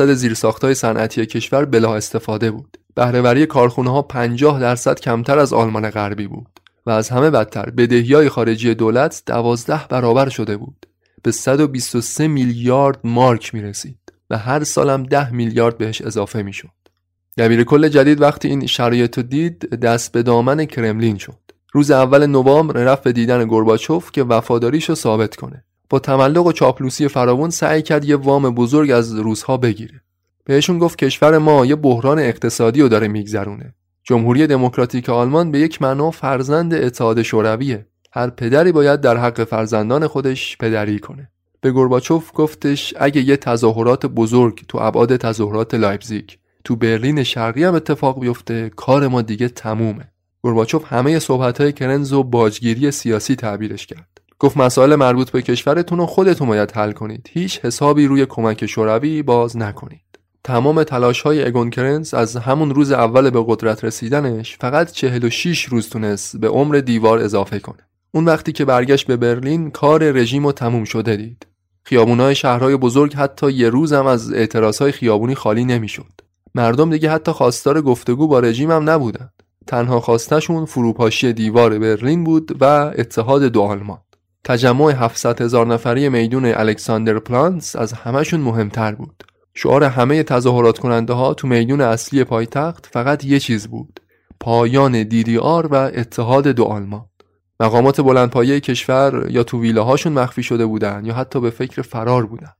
60% زیرساخت‌های صنعتی کشور بلا استفاده بود. بهره‌وری کارخانه‌ها 50% کمتر از آلمان غربی بود و از همه بدتر بدهی‌های خارجی دولت 12 برابر شده بود. به 123 میلیارد مارک میرسید و هر سالم 10 میلیارد بهش اضافه میشد. دبیر کل جدید وقتی این شرایط رو دید، دست به دامن کرملین شد. روز اول نوامبر رفت به دیدن گورباچوف که وفاداریشو ثابت کنه. با تملق و چاپلوسی فراوان سعی کرد یه وام بزرگ از روس‌ها بگیره. بهشون گفت کشور ما یه بحران اقتصادی رو داره میگذرونه. جمهوری دموکراتیک آلمان به یک معنا فرزند اتحاد شورویه. هر پدری باید در حق فرزندان خودش پدری کنه. به گورباچوف گفتش اگه یه تظاهرات بزرگ تو ابعاد تظاهرات لایپزیگ تو برلین شرقی هم اتفاق بیفته، کار ما دیگه تمومه. گورباچوف همه صحبت‌های کرنز و باجگیری سیاسی تعبیرش کرد. گفت مسائل مربوط به کشورتون رو خودتون باید حل کنید. هیچ حسابی روی کمک شوروی باز نکنید. تمام تلاش‌های اگون کرنز از همون روز اول به قدرت رسیدنش فقط 46 روز تونست به عمر دیوار اضافه کنه. اون وقتی که برگشت به برلین کار رژیم رو تموم شده دید. خیابون‌های شهرهای بزرگ حتی یه روز هم از اعتراض‌های خیابونی خالی نمی‌شد. مردم دیگه حتی خواستار گفتگو با رژیم هم نبودن. تنها خواستشون فروپاشی دیوار برلین بود و اتحاد دو آلمان. تجمع 700,000 نفری میدون الکساندر پلانس از همه‌شون مهمتر بود. شعار همه تظاهرات کننده ها تو میدون اصلی پایتخت فقط یه چیز بود: پایان DDR و اتحاد دو آلمان. مقامات بلندپایه کشور یا تو ویلاهاشون مخفی شده بودن یا حتی به فکر فرار بودن.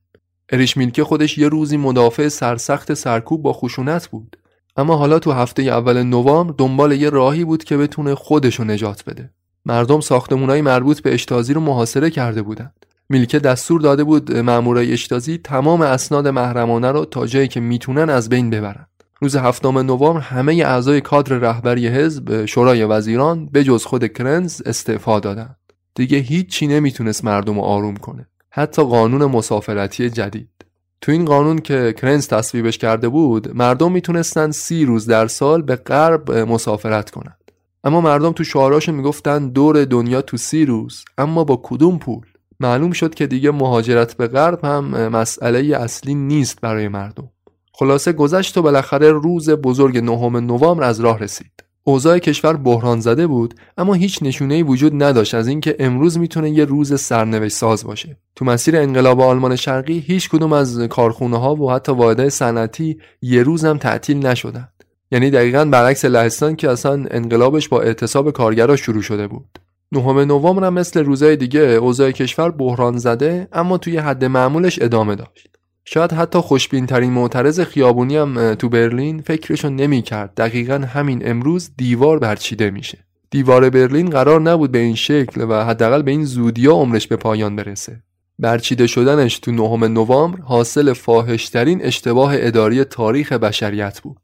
اریش میلکه خودش یه روزی مدافع سرسخت سرکوب با خشونت بود، اما حالا تو هفته اول نوامبر دنبال یه راهی بود که بتونه خودشو نجات بده. مردم ساختمونای مربوط به اشتازی رو محاصره کرده بودن. میلکه دستور داده بود مامورای اشتازی تمام اسناد محرمانه رو تا جایی که میتونن از بین ببرن. روز 7 نوامبر همه اعضای کادر رهبری حزب شورای وزیران به جز خود کرنز استعفا دادند. دیگه هیچ چی نمیتونست مردم رو آروم کنه، حتی قانون مسافرتی جدید. تو این قانون که کرنز تصویبش کرده بود، مردم میتونستن 30 روز در سال به غرب مسافرت کنن. اما مردم تو شعاراشون میگفتن دور دنیا تو 30 روز، اما با کدوم پول؟ معلوم شد که دیگه مهاجرت به غرب هم مسئله اصلی نیست برای مردم. خلاصه گذشت و بالاخره روز بزرگ 9 نوامبر از راه رسید. اوضاع کشور بحران زده بود، اما هیچ نشونه‌ای وجود نداشت از اینکه امروز میتونه یه روز سرنوشت ساز باشه. تو مسیر انقلاب آلمان شرقی هیچ کدوم از کارخونه‌ها و حتی واحدهای صنعتی یه روز هم تعطیل نشدن. یعنی دقیقاً برعکس لهستان که اصلا انقلابش با اعتصاب کارگرا شروع شده بود. 9 نوامبر هم مثل روزهای دیگه اوضاع کشور بحران زده، اما توی حد معمولش ادامه داشت. شاید حتی خوشبین‌ترین معترض خیابونی هم تو برلین فکرشو نمی‌کرد دقیقاً همین امروز دیوار برچیده میشه. دیوار برلین قرار نبود به این شکل و حداقل به این زودی عمرش به پایان برسه. برچیده شدنش تو 9 نوامبر حاصل فاحش‌ترین اشتباه اداری تاریخ بشریت بود.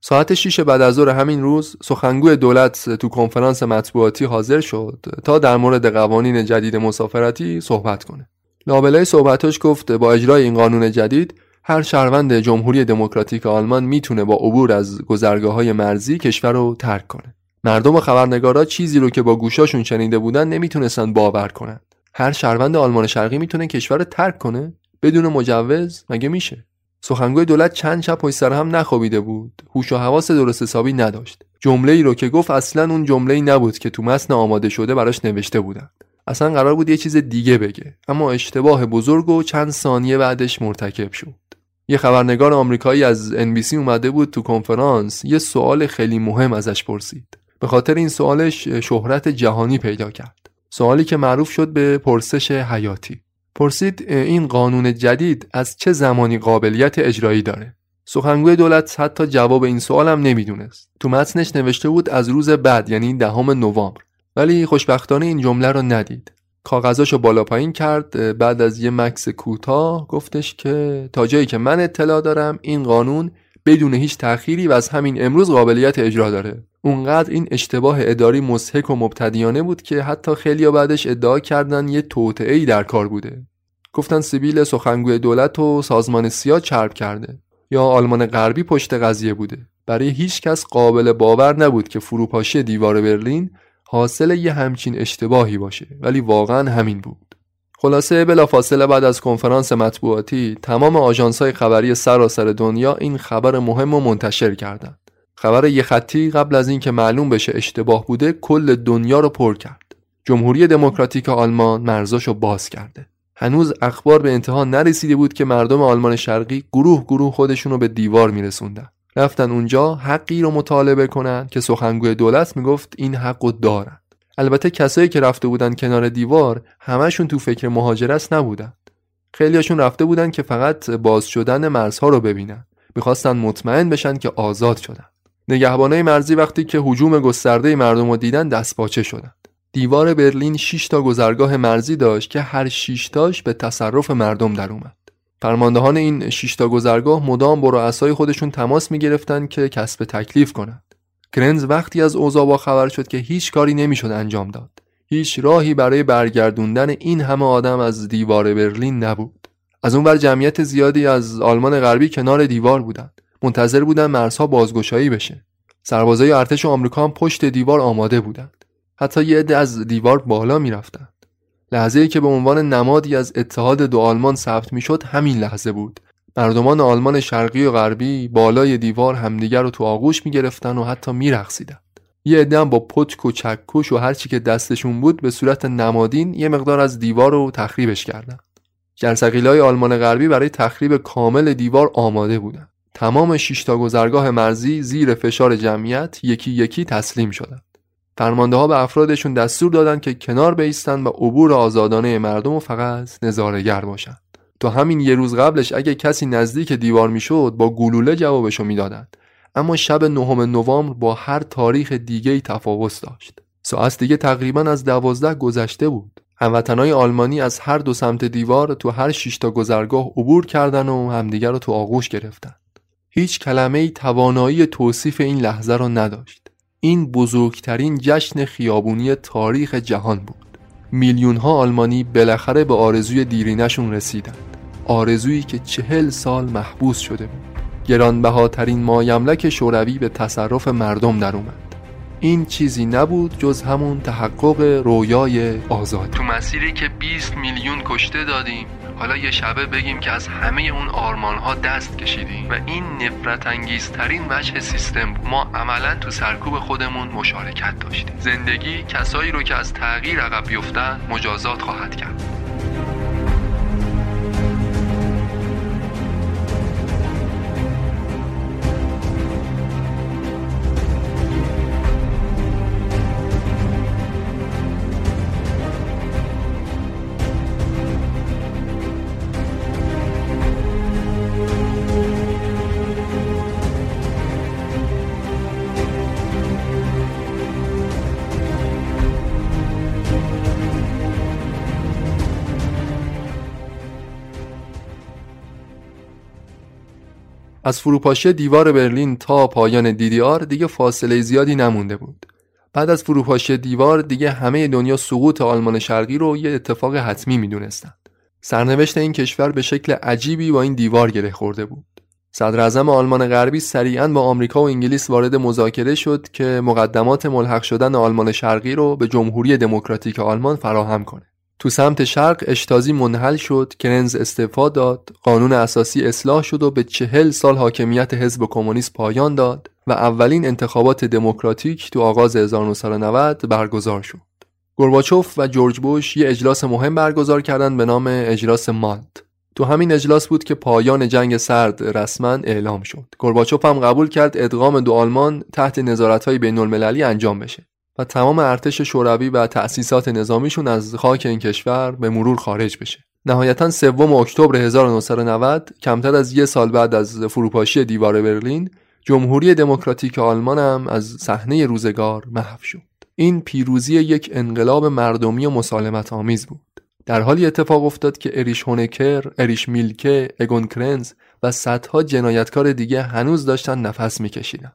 ساعت 6 بعد از ظهر همین روز سخنگوی دولت تو کنفرانس مطبوعاتی حاضر شد تا در مورد قوانین جدید مسافرتی صحبت کنه. لابلای صحبتش گفت با اجرای این قانون جدید هر شهروند جمهوری دموکراتیک آلمان میتونه با عبور از گذرگاه‌های مرزی کشور رو ترک کنه. مردم و خبرنگارا چیزی رو که با گوشاشون شنیده بودن نمیتونستن باور کنن. هر شهروند آلمان شرقی میتونه کشور رو ترک کنه بدون مجوز؟ مگه میشه؟ سخنگوی دولت چند شب پشت سر هم نخوابیده بود. هوش و حواس درست حسابی نداشت. جمله‌ای رو که گفت اصلاً اون جمله‌ای نبود که تو متن آماده شده براش نوشته بودن. اصلا قرار بود یه چیز دیگه بگه، اما اشتباه بزرگ و چند ثانیه بعدش مرتکب شد. یه خبرنگار آمریکایی از NBC اومده بود تو کنفرانس، یه سوال خیلی مهم ازش پرسید. به خاطر این سوالش شهرت جهانی پیدا کرد. سوالی که معروف شد به پرسش حیاتی. پرسید این قانون جدید از چه زمانی قابلیت اجرایی داره؟ سخنگوی دولت حتی جواب این سوال هم نمیدونست. تو متنش نوشته بود از روز بعد، یعنی 10 نوامبر. ولی خوشبختانه این جمله رو ندید. کاغذاشو بالا پایین کرد، بعد از یه مکث کوتاه گفتش که تا جایی که من اطلاع دارم این قانون بدون هیچ تأخیری و از همین امروز قابلیت اجرا داره. اونقدر این اشتباه اداری مضحک و مبتدیانه بود که حتی خیلیا بعدش ادعا کردن یه توطئه‌ای در کار بوده. گفتن سبیل سخنگوی دولت و سازمان سیا چرب کرده یا آلمان غربی پشت قضیه بوده. برای هیچ کس قابل باور نبود که فروپاشی دیوار برلین حاصل یه همچین اشتباهی باشه، ولی واقعا همین بود. خلاصه بلافاصله بعد از کنفرانس مطبوعاتی تمام آژانس‌های خبری سراسر دنیا این خبر مهم رو منتشر کردند. خبر یه خطی قبل از این که معلوم بشه اشتباه بوده کل دنیا رو پر کرد. جمهوری دموکراتیک آلمان مرزاشو باز کرده. هنوز اخبار به انتها نرسیده بود که مردم آلمان شرقی گروه گروه خودشونو به دیوار میرسوندن. رفتن اونجا حقی رو مطالبه کنن که سخنگوی دولت میگفت این حقو دارن. البته کسایی که رفته بودن کنار دیوار همشون تو فکر مهاجرت نبودن. خیلیاشون رفته بودن که فقط باز شدن مرزها رو ببینن. می‌خواستن مطمئن بشن که آزاد شدن. نگهبانای مرزی وقتی که هجوم گسترده مردم رو دیدن دستپاچه شدن. دیوار برلین 6 تا گذرگاه مرزی داشت که هر 6 تاش به تصرف مردم در اومد. فرماندهان این 6 تا گذرگاه مدام با رؤسای خودشون تماس می‌گرفتن که کسب تکلیف کنند. کرنز وقتی از اوضاع با خبر شد که هیچ کاری نمی‌شد انجام داد. هیچ راهی برای برگردوندن این همه آدم از دیوار برلین نبود. از اون ور جمعیت زیادی از آلمان غربی کنار دیوار بودند. منتظر بودن مرزها بازگشایی بشه. سربازای ارتش آمریکا هم پشت دیوار آماده بودند. حتی یه عده از دیوار بالا می‌رفتند. لحظه‌ای که به عنوان نمادی از اتحاد دو آلمان ثبت می‌شد همین لحظه بود. مردمان آلمان شرقی و غربی بالای دیوار همدیگر رو تو آغوش می‌گرفتن و حتی می‌رقصیدند. یه عده هم با پتک و چکش و هر چی که دستشون بود به صورت نمادین یه مقدار از دیوار رو تخریبش کردند. جرثقیل‌های آلمان غربی برای تخریب کامل دیوار آماده بودند. تمام 6 تا گذرگاه مرزی زیر فشار جمعیت یکی یکی تسلیم شدند. فرمانده‌ها به افرادشون دستور دادند که کنار بایستند و عبور آزادانه مردم رو فقط نظاره‌گر باشند. تا همین یه روز قبلش اگه کسی نزدیک دیوار میشد با گلوله جوابشو میدادند، اما شب 9 نوامبر با هر تاریخ دیگه‌ای تفاوت داشت. ساعت دیگه تقریباً از 12 گذشته بود. هموطنای آلمانی از هر دو سمت دیوار تو هر 6 تا گذرگاه عبور کردن و همدیگر رو تو آغوش گرفتن. هیچ کلمه‌ای توانایی توصیف این لحظه رو نداشت. این بزرگترین جشن خیابونی تاریخ جهان بود. میلیون‌ها آلمانی بالاخره به آرزوی دیرینه‌شون رسیدند. آرزویی که 40 سال محبوس شده بود. گرانبهاترین مایملک شوروی به تصرف مردم در اومد. این چیزی نبود جز همون تحقق رویای آزادی. تو مسیری که 20 میلیون کشته دادیم، حالا یه شبه بگیم که از همه اون آرمان‌ها دست کشیدیم و این نفرت انگیزترین وجه سیستم بود. ما عملاً تو سرکوب خودمون مشارکت داشتیم. زندگی کسایی رو که از تغییر عقب بیفتن مجازات خواهد کرد. از فروپاشی دیوار برلین تا پایان DDR دیگه فاصله زیادی نمونده بود. بعد از فروپاشی دیوار دیگه همه دنیا سقوط آلمان شرقی رو یه اتفاق حتمی می‌دونستند. سرنوشت این کشور به شکل عجیبی با این دیوار گره خورده بود. صدراعظم آلمان غربی سریعاً با آمریکا و انگلیس وارد مذاکره شد که مقدمات ملحق شدن آلمان شرقی رو به جمهوری دموکراتیک آلمان فراهم کنه. تو سمت شرق اشتازی منحل شد، کرنز استعفا داد، قانون اساسی اصلاح شد و به 40 سال حاکمیت حزب کمونیست پایان داد و اولین انتخابات دموکراتیک تو آغاز 1990 برگزار شد. گورباچوف و جورج بوش یه اجلاس مهم برگزار کردن به نام اجلاس مالت. تو همین اجلاس بود که پایان جنگ سرد رسما اعلام شد. گورباچوف هم قبول کرد ادغام دو آلمان تحت نظارت‌های بین‌المللی انجام بشه و تمام ارتش شوروی و تأسیسات نظامیشون از خاک این کشور به مرور خارج بشه. نهایتاً 3 اکتبر 1990، کمتر از 1 سال بعد از فروپاشی دیوار برلین، جمهوری دموکراتیک آلمان هم از صحنه روزگار محو شد. این پیروزی یک انقلاب مردمی و مسالمت آمیز بود. در حالی اتفاق افتاد که اریش هونکر، اریش میلکه، اگون کرنز و صدها جنایتکار دیگه هنوز داشتن نفس می‌کشیدن.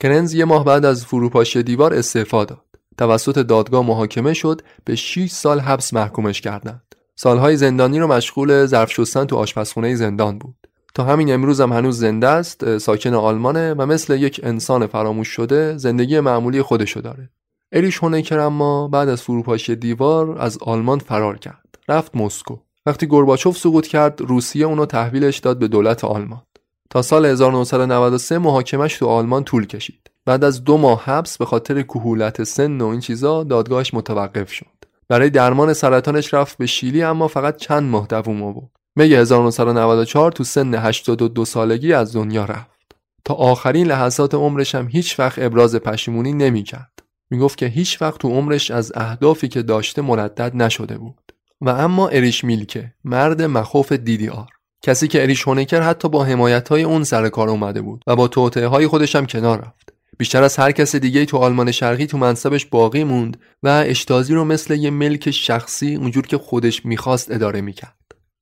کرنز 1 ماه بعد از فروپاشی دیوار استعفا داد. توسط دادگاه محاکمه شد، به 6 سال حبس محکومش کردند. سالهای زندانی رو مشغول ظرف شستن تو آشپزخونه زندان بود. تا همین امروز هم هنوز زنده است، ساکن آلمانه و مثل یک انسان فراموش شده زندگی معمولی خودشو داره. اریش هونکر اما بعد از فروپاشی دیوار از آلمان فرار کرد. رفت مسکو. وقتی گورباچوف سقوط کرد، روسیه اونو تحویلش داد به دولت آلمان. تا سال 1993 محاکمش تو آلمان طول کشید. بعد از 2 ماه حبس به خاطر کهولت سن و این چیزا دادگاهش متوقف شد. برای درمان سرطانش رفت به شیلی، اما فقط چند ماه دووم آورد. می 1994 تو سن 82 سالگی از دنیا رفت. تا آخرین لحظات عمرش هم هیچ وقت ابراز پشیمونی نمی‌کرد. میگفت که هیچ وقت تو عمرش از اهدافی که داشته مردد نشده بود. و اما اریش میلکه، مرد مخوف DDR، کسی که اریش هونکر حتی با حمایت‌های اون سر کار اومده بود و با توطئه‌های خودش هم کنار رفت. بیشتر از هر کس دیگه‌ای تو آلمان شرقی تو منصبش باقی موند و اشتازی رو مثل یه ملک شخصی اونجور که خودش می‌خواست اداره می‌کرد.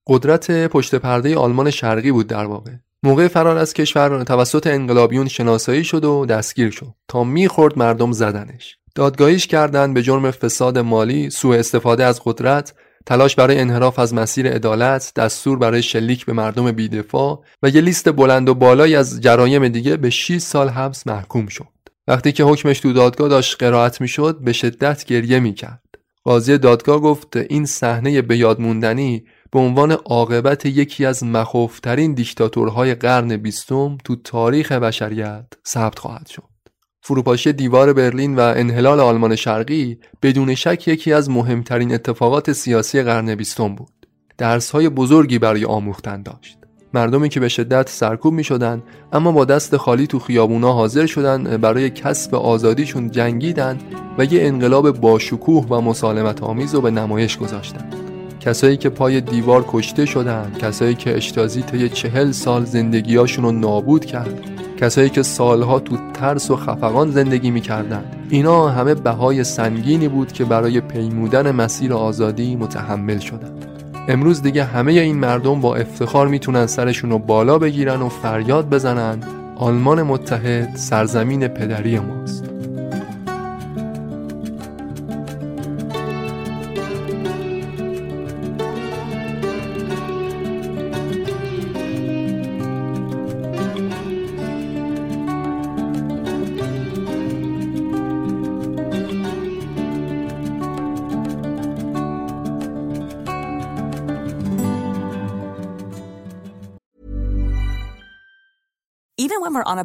قدرت پشت پرده آلمان شرقی بود در واقع. موقع فرار از کشور توسط انقلابیون شناسایی شد و دستگیر شد. تا می‌خورد مردم زدنش. دادگاهیش کردن به جرم فساد مالی، سوء استفاده از قدرت، تلاش برای انحراف از مسیر عدالت، دستور برای شلیک به مردم بی‌دفاع و یه لیست بلند و بالایی از جرایم دیگه به 6 سال حبس محکوم شد. وقتی که حکمش تو دادگاه داشت قرائت میشد، به شدت گریه میکرد. قاضی دادگاه گفت این صحنه به یاد موندنی به عنوان عاقبت یکی از مخوفترین دیکتاتورهای قرن 20 تو تاریخ بشریت ثبت خواهد شد. فروپاشی دیوار برلین و انحلال آلمان شرقی بدون شک یکی از مهمترین اتفاقات سیاسی قرن 20 بود. درس‌های بزرگی برای آموختن داشت. مردمی که به شدت سرکوب می شدن اما با دست خالی تو خیابونا حاضر شدن برای کسب آزادیشون جنگیدند و یه انقلاب باشکوه و مسالمت آمیز رو به نمایش گذاشتند. کسایی که پای دیوار کشته شدند، کسایی که اشتازی طی 40 سال زندگیاشون رو نابود کرد، کسایی که سالها تو ترس و خفقان زندگی می کردند، اینا همه بهای سنگینی بود که برای پیمودن مسیر آزادی متحمل شدند. امروز دیگه همه این مردم با افتخار میتونن سرشون رو بالا بگیرن و فریاد بزنن آلمان متحد سرزمین پدری ماست. When we're on a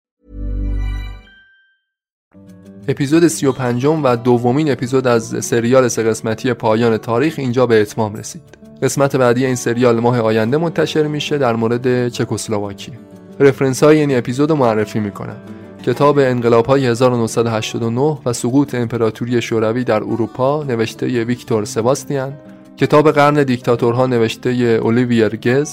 اپیزود 35 و دومین اپیزود از سریال 3 قسمتی پایان تاریخ اینجا به اتمام رسید. قسمت بعدی این سریال ماه آینده منتشر میشه، در مورد چکسلواکی. رفرنس های این اپیزودو معرفی میکنم. کتاب انقلاب‌های 1989 و سقوط امپراتوری شوروی در اروپا نوشته ویکتور سباستیان، کتاب قرن دیکتاتورها نوشته اولیویر گز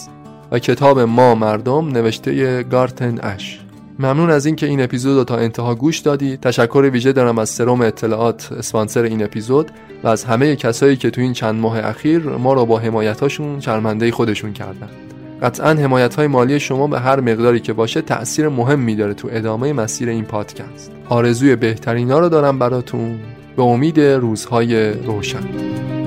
و کتاب ما مردم نوشته گارتن اش. ممنون از اینکه این اپیزود رو تا انتها گوش دادی. تشکر ویژه دارم از سرم اطلاعات اسپانسر این اپیزود و از همه کسایی که تو این چند ماه اخیر ما رو با حمایتاشون شرمنده خودشون کردن. قطعاً حمایت‌های مالی شما به هر مقداری که باشه تأثیر مهمی داره تو ادامه مسیر این پادکست. آرزوی بهترینا رو دارم براتون. به امید روزهای روشن.